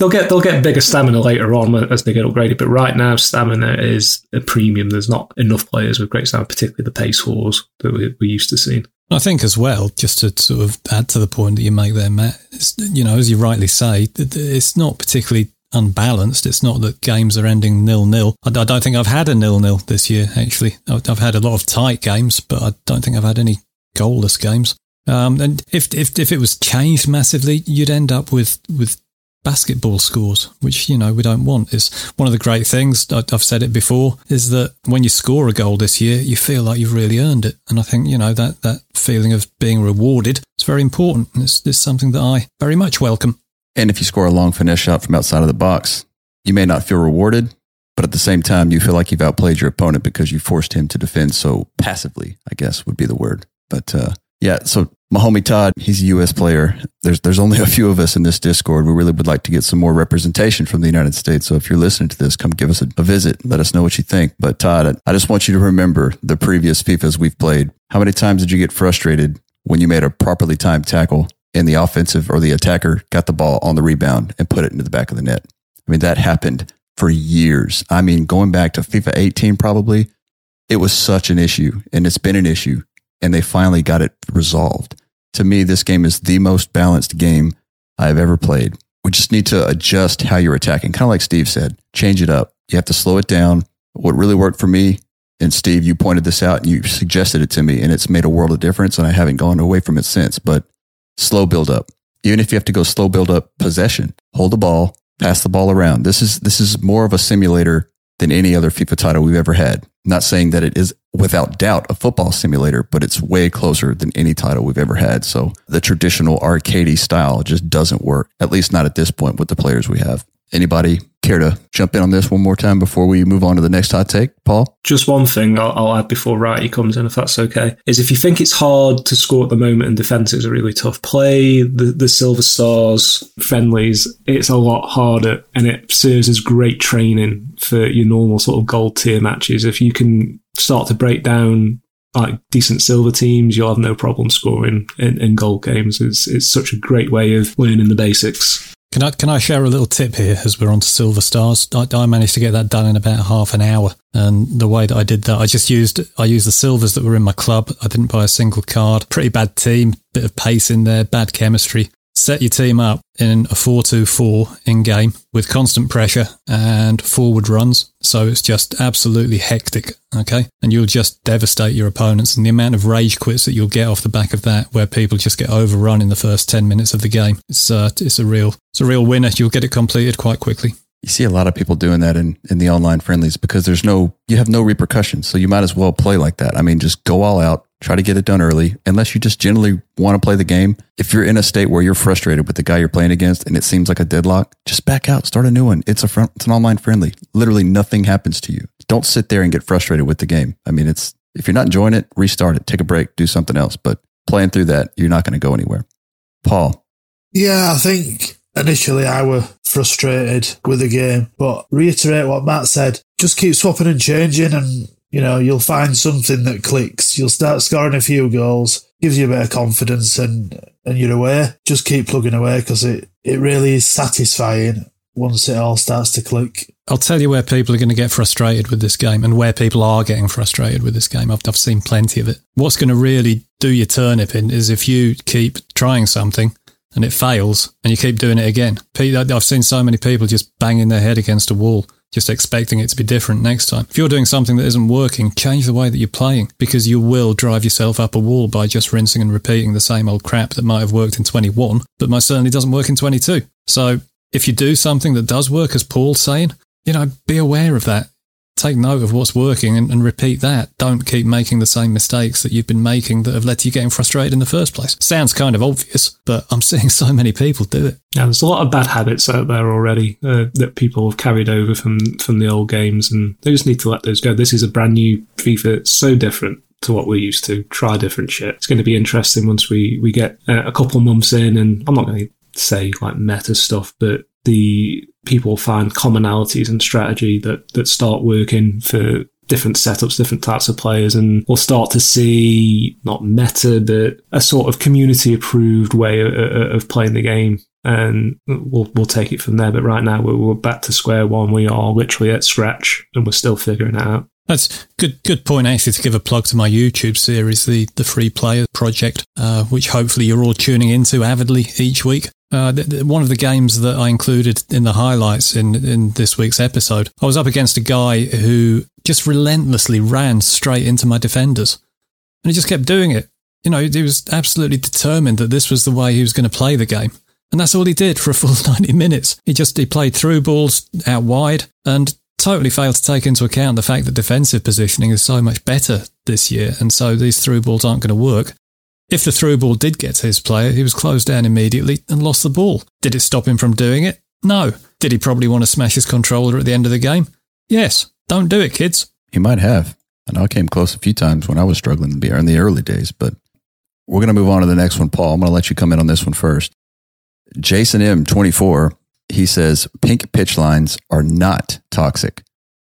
They'll get they'll get bigger stamina later on as they get upgraded, but right now stamina is a premium. There's not enough players with great stamina, particularly the pace wars that we're used to seeing. I think as well, just to sort of add to the point that you make there, Matt, you know, as you rightly say, it's not particularly unbalanced. It's not that games are ending nil-nil. I don't think I've had a nil-nil this year, actually. I've had a lot of tight games, but I don't think I've had any goalless games. Um, and if, if if it was changed massively, you'd end up with with basketball scores, which, you know, we don't want. It's one of the great things, I've said it before, is that when you score a goal this year, you feel like you've really earned it. And I think, you know, that, that feeling of being rewarded is very important. It's, it's something that I very much welcome. And if you score a long finish shot from outside of the box, you may not feel rewarded, but at the same time, you feel like you've outplayed your opponent because you forced him to defend so passively, I guess would be the word. But uh, yeah, so my homie Todd, he's a U S player. There's there's only a few of us in this Discord. We really would like to get some more representation from the United States. So if you're listening to this, come give us a, a visit. Let us know what you think. But Todd, I just want you to remember the previous FIFAs we've played. How many times did you get frustrated when you made a properly timed tackle and the offensive or the attacker got the ball on the rebound and put it into the back of the net? I mean, that happened for years. I mean, going back to FIFA eighteen probably, it was such an issue, and it's been an issue, and they finally got it resolved. To me, this game is the most balanced game I've ever played. We just need to adjust how you're attacking. Kind of like Steve said, change it up. You have to slow it down. What really worked for me, and Steve, you pointed this out and you suggested it to me, and it's made a world of difference, and I haven't gone away from it since, but slow build up. Even if you have to go slow build up possession, hold the ball, pass the ball around. This is, this is more of a simulator than any other FIFA title we've ever had. Not saying that it is without doubt a football simulator, but it's way closer than any title we've ever had. So the traditional arcadey style just doesn't work, at least not at this point with the players we have. Anybody care to jump in on this one more time before we move on to the next hot take, Paul? Just one thing I'll, I'll add before Ratty comes in, if that's okay, is if you think it's hard to score at the moment and defences are really tough, play the, the Silver Stars friendlies. It's a lot harder and it serves as great training for your normal sort of gold tier matches. If you can start to break down like decent silver teams, you'll have no problem scoring in, in gold games. It's, it's such a great way of learning the basics. Can I can I share a little tip here as we're on to Silver Stars? I, I managed to get that done in about half an hour, and the way that I did that, I just used I used the silvers that were in my club. I didn't buy a single card. Pretty bad team, bit of pace in there, bad chemistry. Set your team up in a four two four in game with constant pressure and forward runs, so it's just absolutely hectic. Okay, and you'll just devastate your opponents, and the amount of rage quits that you'll get off the back of that, where people just get overrun in the first ten minutes of the game, it's uh, it's a real it's a real winner. You'll get it completed quite quickly. You see a lot of people doing that in, in the online friendlies because there's no you have no repercussions, so you might as well play like that. I mean, just go all out. Try to get it done early, unless you just generally want to play the game. If you're in a state where you're frustrated with the guy you're playing against and it seems like a deadlock, just back out, start a new one. It's a front, it's an online friendly. Literally nothing happens to you. Don't sit there and get frustrated with the game. I mean, it's if you're not enjoying it, restart it, take a break, do something else. But playing through that, you're not going to go anywhere. Paul. Yeah, I think initially I were frustrated with the game, but reiterate what Matt said, just keep swapping and changing and you know, you'll find something that clicks. You'll start scoring a few goals, gives you a bit of confidence, and, and you're away. Just keep plugging away because it, it really is satisfying once it all starts to click. I'll tell you where people are going to get frustrated with this game and where people are getting frustrated with this game. I've, I've seen plenty of it. What's going to really do your turnip in is if you keep trying something and it fails and you keep doing it again. I've seen so many people just banging their head against a wall, just expecting it to be different next time. If you're doing something that isn't working, change the way that you're playing, because you will drive yourself up a wall by just rinsing and repeating the same old crap that might have worked in twenty-one, but most certainly doesn't work in twenty-two. So if you do something that does work, as Paul's saying, you know, be aware of that. Take note of what's working and, and repeat that. Don't keep making the same mistakes that you've been making that have led to you getting frustrated in the first place. Sounds kind of obvious, but I'm seeing so many people do it. Yeah, there's a lot of bad habits out there already uh, that people have carried over from, from the old games, and they just need to let those go. This is a brand new FIFA. It's so different to what we're used to, try different shit. It's going to be interesting once we, we get uh, a couple months in, and I'm not going to say like meta stuff, but the people find commonalities and strategy that, that start working for different setups, different types of players, and we'll start to see, not meta, but a sort of community-approved way of, of playing the game. And we'll we'll take it from there. But right now, we're, we're back to square one. We are literally at scratch, and we're still figuring it out. That's good. Good point, actually, to give a plug to my YouTube series, the the Free Player Project, uh, which hopefully you're all tuning into avidly each week. Uh, th- th- one of the games that I included in the highlights in, in this week's episode, I was up against a guy who just relentlessly ran straight into my defenders, and he just kept doing it. You know, he was absolutely determined that this was the way he was going to play the game. And that's all he did for a full ninety minutes. He just he played through balls out wide and totally failed to take into account the fact that defensive positioning is so much better this year, and so these through balls aren't going to work. If the through ball did get to his player, he was closed down immediately and lost the ball. Did it stop him from doing it? No. Did he probably want to smash his controller at the end of the game? Yes. Don't do it, kids. He might have. I know I came close a few times when I was struggling to be in the early days, but we're going to move on to the next one, Paul. I'm going to let you come in on this one first. Jason M twenty-four, he says, pink pitch lines are not toxic.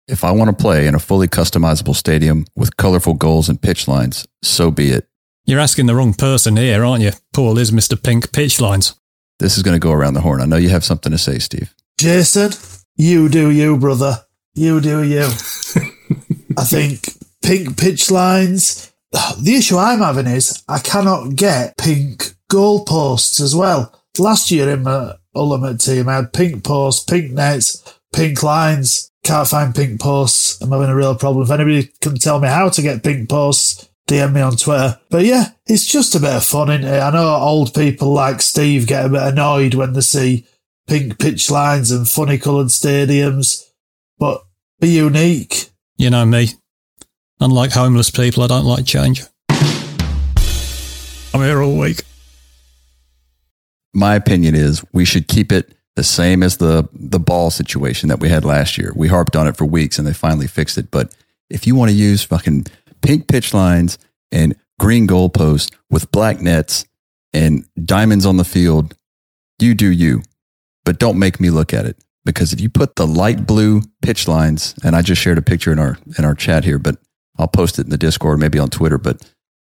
If I want to play in a fully customizable stadium with colorful goals and pitch lines, so be it. You're asking the wrong person here, aren't you? Paul is Mister Pink Pitch Lines. This is going to go around the horn. I know you have something to say, Steve. Jason, you do you, brother. You do you. I think pink pitch lines, the issue I'm having is I cannot get pink goalposts as well. Last year in my Ultimate team, I had pink posts, pink nets, pink lines. Can't find pink posts. I'm having a real problem. If anybody can tell me how to get pink posts, D M me on Twitter. But yeah, it's just a bit of fun, isn't it? I know old people like Steve get a bit annoyed when they see pink pitch lines and funny coloured stadiums, but be unique. You know me. Unlike homeless people, I don't like change. I'm here all week. My opinion is we should keep it the same as the the ball situation that we had last year. We harped on it for weeks and they finally fixed it. But if you want to use fucking pink pitch lines and green goalposts with black nets and diamonds on the field, you do you. But don't make me look at it. Because if you put the light blue pitch lines, and I just shared a picture in our in our chat here, but I'll post it in the Discord, maybe on Twitter. But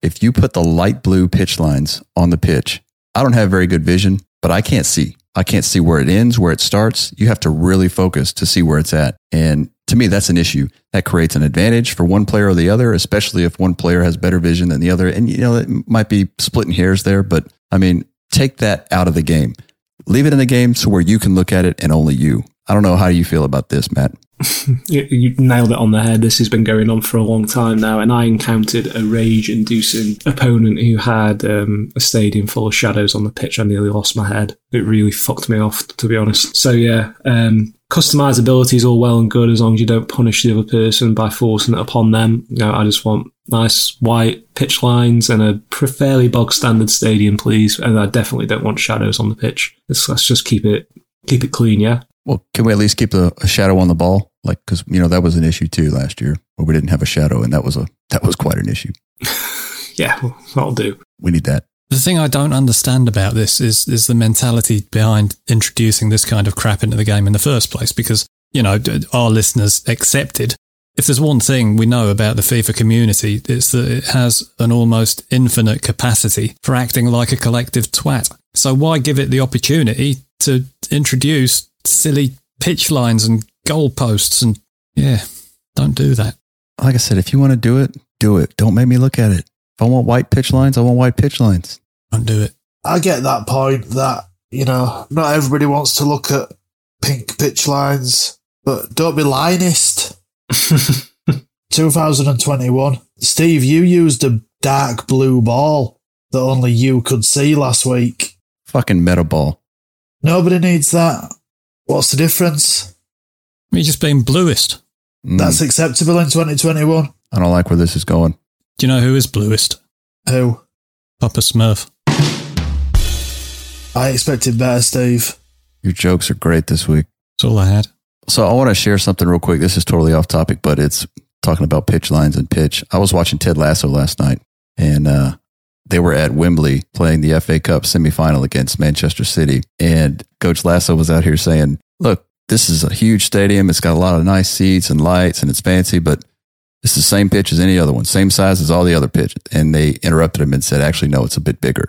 if you put the light blue pitch lines on the pitch, I don't have very good vision, but I can't see. I can't see where it ends, where it starts. You have to really focus to see where it's at. And to me, that's an issue. That creates an advantage for one player or the other, especially if one player has better vision than the other. And, you know, it might be splitting hairs there, but I mean, take that out of the game. Leave it in the game so where you can look at it and only you. I don't know. How you feel about this, Matt? you, you nailed it on the head. This has been going on for a long time now, and I encountered a rage-inducing opponent who had um, a stadium full of shadows on the pitch. I nearly lost my head. It really fucked me off, to be honest. So, yeah, um, customizability is all well and good as long as you don't punish the other person by forcing it upon them. You know, I just want nice white pitch lines and a fairly bog-standard stadium, please, and I definitely don't want shadows on the pitch. Let's, let's just keep it keep it clean, yeah? Well, can we at least keep the, a shadow on the ball? Like, because, you know, that was an issue too last year where we didn't have a shadow, and that was a that was quite an issue. Yeah, well, that'll do. We need that. The thing I don't understand about this is is the mentality behind introducing this kind of crap into the game in the first place, because, you know, our listeners accepted. If there's one thing we know about the FIFA community, it's that it has an almost infinite capacity for acting like a collective twat. So why give it the opportunity to introduce silly pitch lines and goalposts? And yeah, don't do that. Like I said, if you want to do it, do it. Don't make me look at it. If I want white pitch lines, I want white pitch lines. Don't do it. I get that point that, you know, not everybody wants to look at pink pitch lines, but don't be linist. twenty twenty-one. Steve, you used a dark blue ball that only you could see last week. Fucking meta ball. Nobody needs that. What's the difference? Me just being bluest. Mm. That's acceptable in twenty twenty-one. I don't like where this is going. Do you know who is bluest? Who? Papa Smurf. I expected better, Steve. Your jokes are great this week. That's all I had. So I want to share something real quick. This is totally off topic, but it's talking about pitch lines and pitch. I was watching Ted Lasso last night, and uh, they were at Wembley playing the F A Cup semifinal against Manchester City. And Coach Lasso was out here saying, look, this is a huge stadium. It's got a lot of nice seats and lights, and it's fancy, but it's the same pitch as any other one, same size as all the other pitches. And they interrupted him and said, actually, no, it's a bit bigger.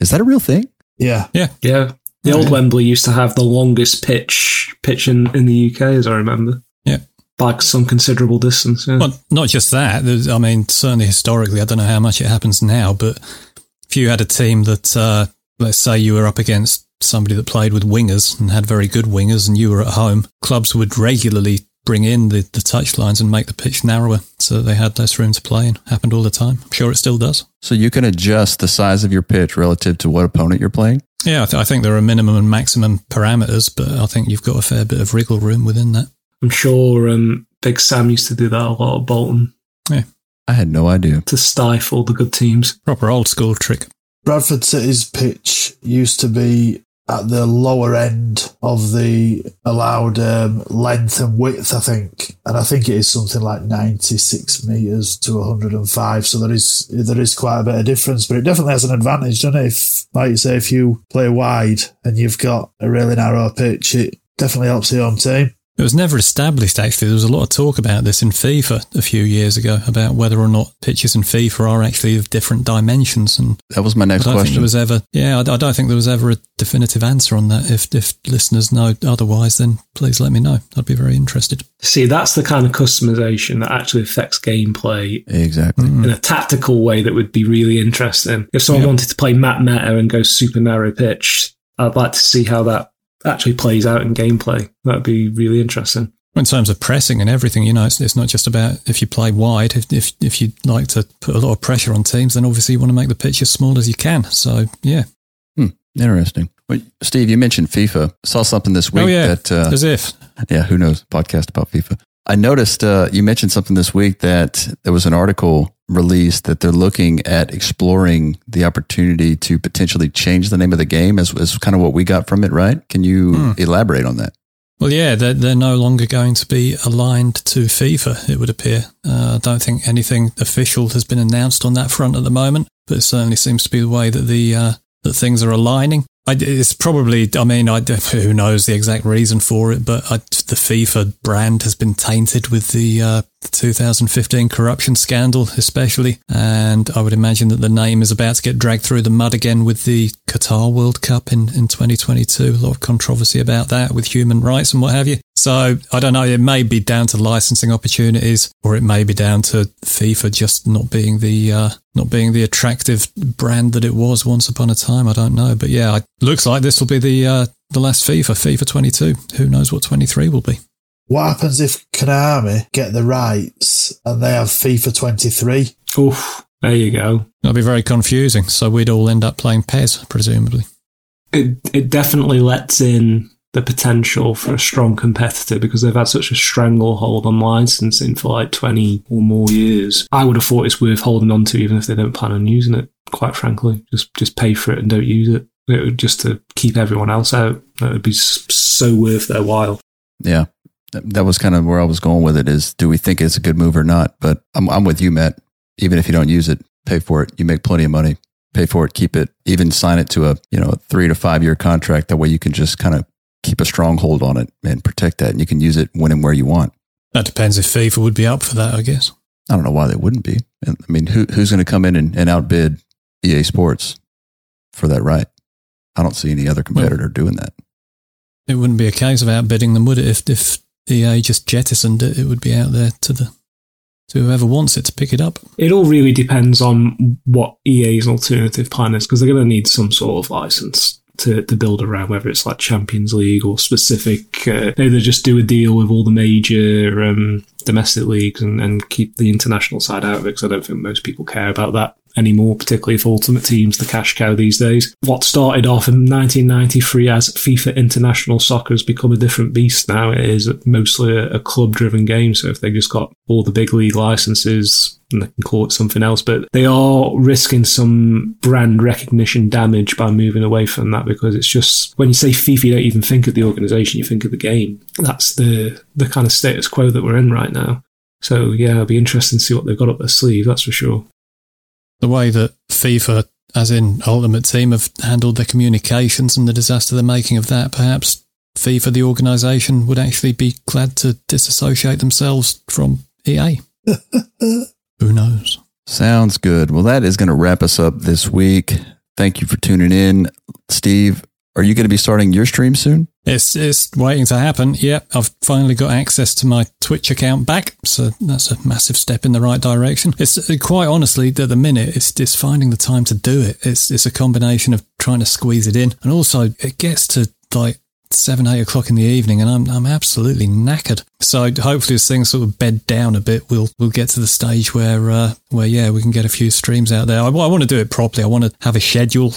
Is that a real thing? Yeah. Yeah. Yeah. The old Wembley used to have the longest pitch pitch in, in the U K, as I remember. Yeah. By some considerable distance. Yeah. Well, not just that. There's, I mean, certainly historically, I don't know how much it happens now, but if you had a team that, uh, let's say you were up against somebody that played with wingers and had very good wingers and you were at home, clubs would regularly bring in the, the touch lines and make the pitch narrower so that they had less room to play in. Happened all the time. I'm sure it still does. So you can adjust the size of your pitch relative to what opponent you're playing? Yeah, I, th- I think there are minimum and maximum parameters, but I think you've got a fair bit of wriggle room within that. I'm sure um, Big Sam used to do that a lot at Bolton. Yeah. I had no idea. To stifle the good teams. Proper old school trick. Bradford City's pitch used to be at the lower end of the allowed um, length and width, I think. And I think it is something like ninety-six metres to one hundred and five. So there is there is quite a bit of difference, but it definitely has an advantage, doesn't it? If, like you say, if you play wide and you've got a really narrow pitch, it definitely helps the home team. It was never established, actually. There was a lot of talk about this in FIFA a few years ago, about whether or not pitches in FIFA are actually of different dimensions. And that was my next I don't question. Think there was ever, yeah, I don't think there was ever a definitive answer on that. If, if listeners know otherwise, then please let me know. I'd be very interested. See, that's the kind of customization that actually affects gameplay. Exactly. Mm-hmm. In a tactical way that would be really interesting. If someone yep. wanted to play Matt Meta and go super narrow pitch, I'd like to see how that actually plays out in gameplay. That'd be really interesting. In terms of pressing and everything, you know, it's, it's not just about if you play wide. If, if if you'd like to put a lot of pressure on teams, then obviously you want to make the pitch as small as you can. So, yeah. Hmm, interesting. Well, Steve, you mentioned FIFA. I saw something this week. Oh, yeah, that, uh, as if. Yeah, who knows? Podcast about FIFA. I noticed uh, you mentioned something this week that there was an article released that they're looking at exploring the opportunity to potentially change the name of the game as, as kind of what we got from it, right? Can you mm. elaborate on that? Well, yeah, they're, they're no longer going to be aligned to FIFA, it would appear. Uh, I don't think anything official has been announced on that front at the moment, but it certainly seems to be the way that the uh, that things are aligning. I, it's probably, I mean, I, who knows the exact reason for it, but I, the FIFA brand has been tainted with the uh, two thousand fifteen corruption scandal especially, and I would imagine that the name is about to get dragged through the mud again with the Qatar World Cup in, in twenty twenty-two. A lot of controversy about that with human rights and what have you. So, I don't know, it may be down to licensing opportunities, or it may be down to FIFA just not being the uh, not being the attractive brand that it was once upon a time. I don't know. But yeah, it looks like this will be the uh, the last FIFA, FIFA twenty-two. Who knows what twenty-three will be. What happens if Konami get the rights and they have FIFA twenty-three? Oof, there you go. That'll be very confusing. So, we'd all end up playing P E S, presumably. It, it definitely lets in the potential for a strong competitor, because they've had such a stranglehold on licensing for like twenty or more years. I would have thought it's worth holding on to, even if they don't plan on using it, quite frankly. Just just pay for it and don't use it. It would, just to keep everyone else out. That would be so worth their while. Yeah. That was kind of where I was going with it, is do we think it's a good move or not? But I'm, I'm with you, Matt. Even if you don't use it, pay for it. You make plenty of money. Pay for it, keep it, even sign it to a, you know, a three to five year contract. That way you can just kind of keep a stronghold on it and protect that, and you can use it when and where you want. That depends if FIFA would be up for that, I guess. I don't know why they wouldn't be. I mean, who who's going to come in and, and outbid E A Sports for that right? I don't see any other competitor well, doing that. It wouldn't be a case of outbidding them, would it? If, if E A just jettisoned it, it would be out there to the to whoever wants it to pick it up. It all really depends on what E A's alternative plan is, because they're going to need some sort of license to, to build around, whether it's like Champions League or specific, uh, they either just do a deal with all the major um, domestic leagues and, and keep the international side out of it, because I don't think most people care about that anymore, particularly if Ultimate Team's the cash cow these days. What started off in nineteen ninety-three as FIFA International Soccer has become a different beast now. It is mostly a, a club-driven game, so if they just got all the big league licenses, and they can call it something else, but they are risking some brand recognition damage by moving away from that, because it's just, when you say FIFA, you don't even think of the organisation, you think of the game. That's the the kind of status quo that we're in right now. So, yeah, it'll be interesting to see what they've got up their sleeve, that's for sure. The way that FIFA, as in Ultimate Team, have handled their communications and the disaster they're making of that, perhaps FIFA, the organisation, would actually be glad to disassociate themselves from E A. Who knows? Sounds good. Well, that is going to wrap us up this week. Thank you for tuning in. Steve, are you going to be starting your stream soon? It's it's waiting to happen. Yeah, I've finally got access to my Twitch account back, so that's a massive step in the right direction. It's quite honestly, at the minute, it's just finding the time to do it. It's it's a combination of trying to squeeze it in, and also it gets to like seven, eight o'clock in the evening, and I'm I'm absolutely knackered. So hopefully, as things sort of bed down a bit, we'll we'll get to the stage where uh, where yeah, we can get a few streams out there. I, I want to do it properly. I want to have a schedule,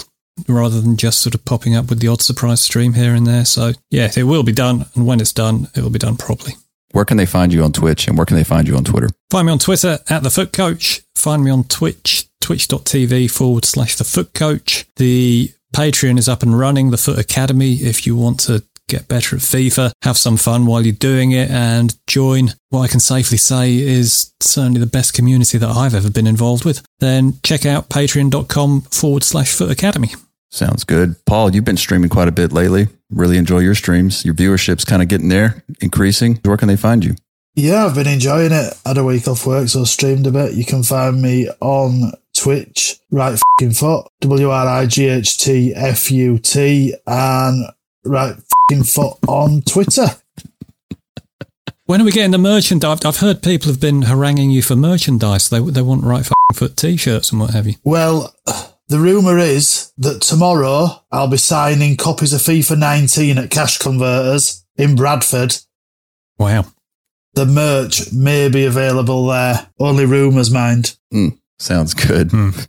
rather than just sort of popping up with the odd surprise stream here and there. So, yeah, it will be done, and when it's done, it will be done properly. Where can they find you on Twitch, and where can they find you on Twitter? Find me on Twitter, at The Foot Coach. Find me on Twitch, twitch.tv forward slash The Foot Coach. The Patreon is up and running, The Foot Academy, if you want to get better at FIFA, have some fun while you're doing it, and join what I can safely say is certainly the best community that I've ever been involved with. Then check out patreon.com forward slash Foot Academy. Sounds good. Paul, you've been streaming quite a bit lately. Really enjoy your streams. Your viewership's kind of getting there, increasing. Where can they find you? Yeah, I've been enjoying it. I had a week off work, so I streamed a bit. You can find me on Twitch, Right F***ing Foot, W R I G H T F U T, and Right F***ing Foot on Twitter. When are we getting the merchandise? I've heard people have been haranguing you for merchandise. They they want Right F***ing Foot t-shirts and what have you. Well, the rumour is that tomorrow I'll be signing copies of FIFA nineteen at Cash Converters in Bradford. Wow. The merch may be available there. Only rumours, mind. Mm, sounds good. Mm.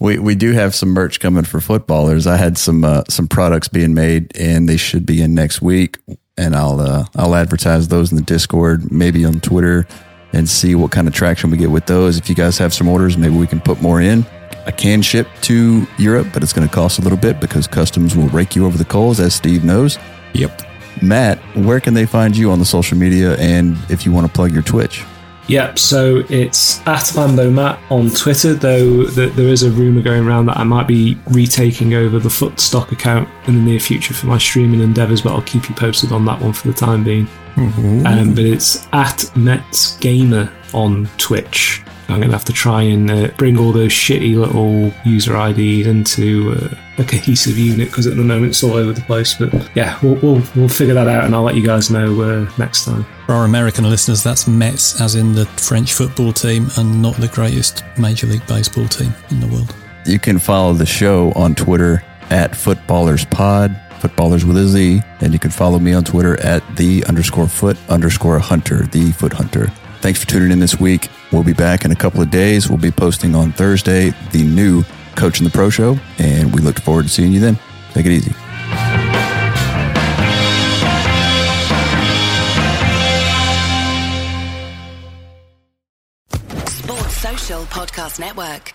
we we do have some merch coming for Fut Ballerz. I had some uh, some products being made, and they should be in next week. And I'll uh, I'll advertise those in the Discord, maybe on Twitter, and see what kind of traction we get with those. If you guys have some orders, maybe we can put more in. I can ship to Europe, but it's going to cost a little bit because customs will rake you over the coals, as Steve knows. Yep. Matt, where can they find you on the social media, and if you want to plug your Twitch? Yep, so it's at Lando Matt on Twitter, though th- there is a rumour going around that I might be retaking over the Footstock account in the near future for my streaming endeavours, but I'll keep you posted on that one for the time being. Mm-hmm. Um, but it's at Mets Gamer on Twitch. I'm going to have to try and uh, bring all those shitty little user I Ds into uh, a cohesive unit, because at the moment it's all over the place. But yeah, we'll we'll, we'll figure that out, and I'll let you guys know uh, next time. For our American listeners, that's Mets, as in the French football team, and not the greatest Major League Baseball team in the world. You can follow the show on Twitter at Foot Ballerz Pod, Foot Ballerz with a Z, and you can follow me on Twitter at the underscore foot underscore hunter, the Foot Hunter. Thanks for tuning in this week. We'll be back in a couple of days. We'll be posting on Thursday the new Coach in the Pro Show, and we look forward to seeing you then. Take it easy. Sports Social Podcast Network.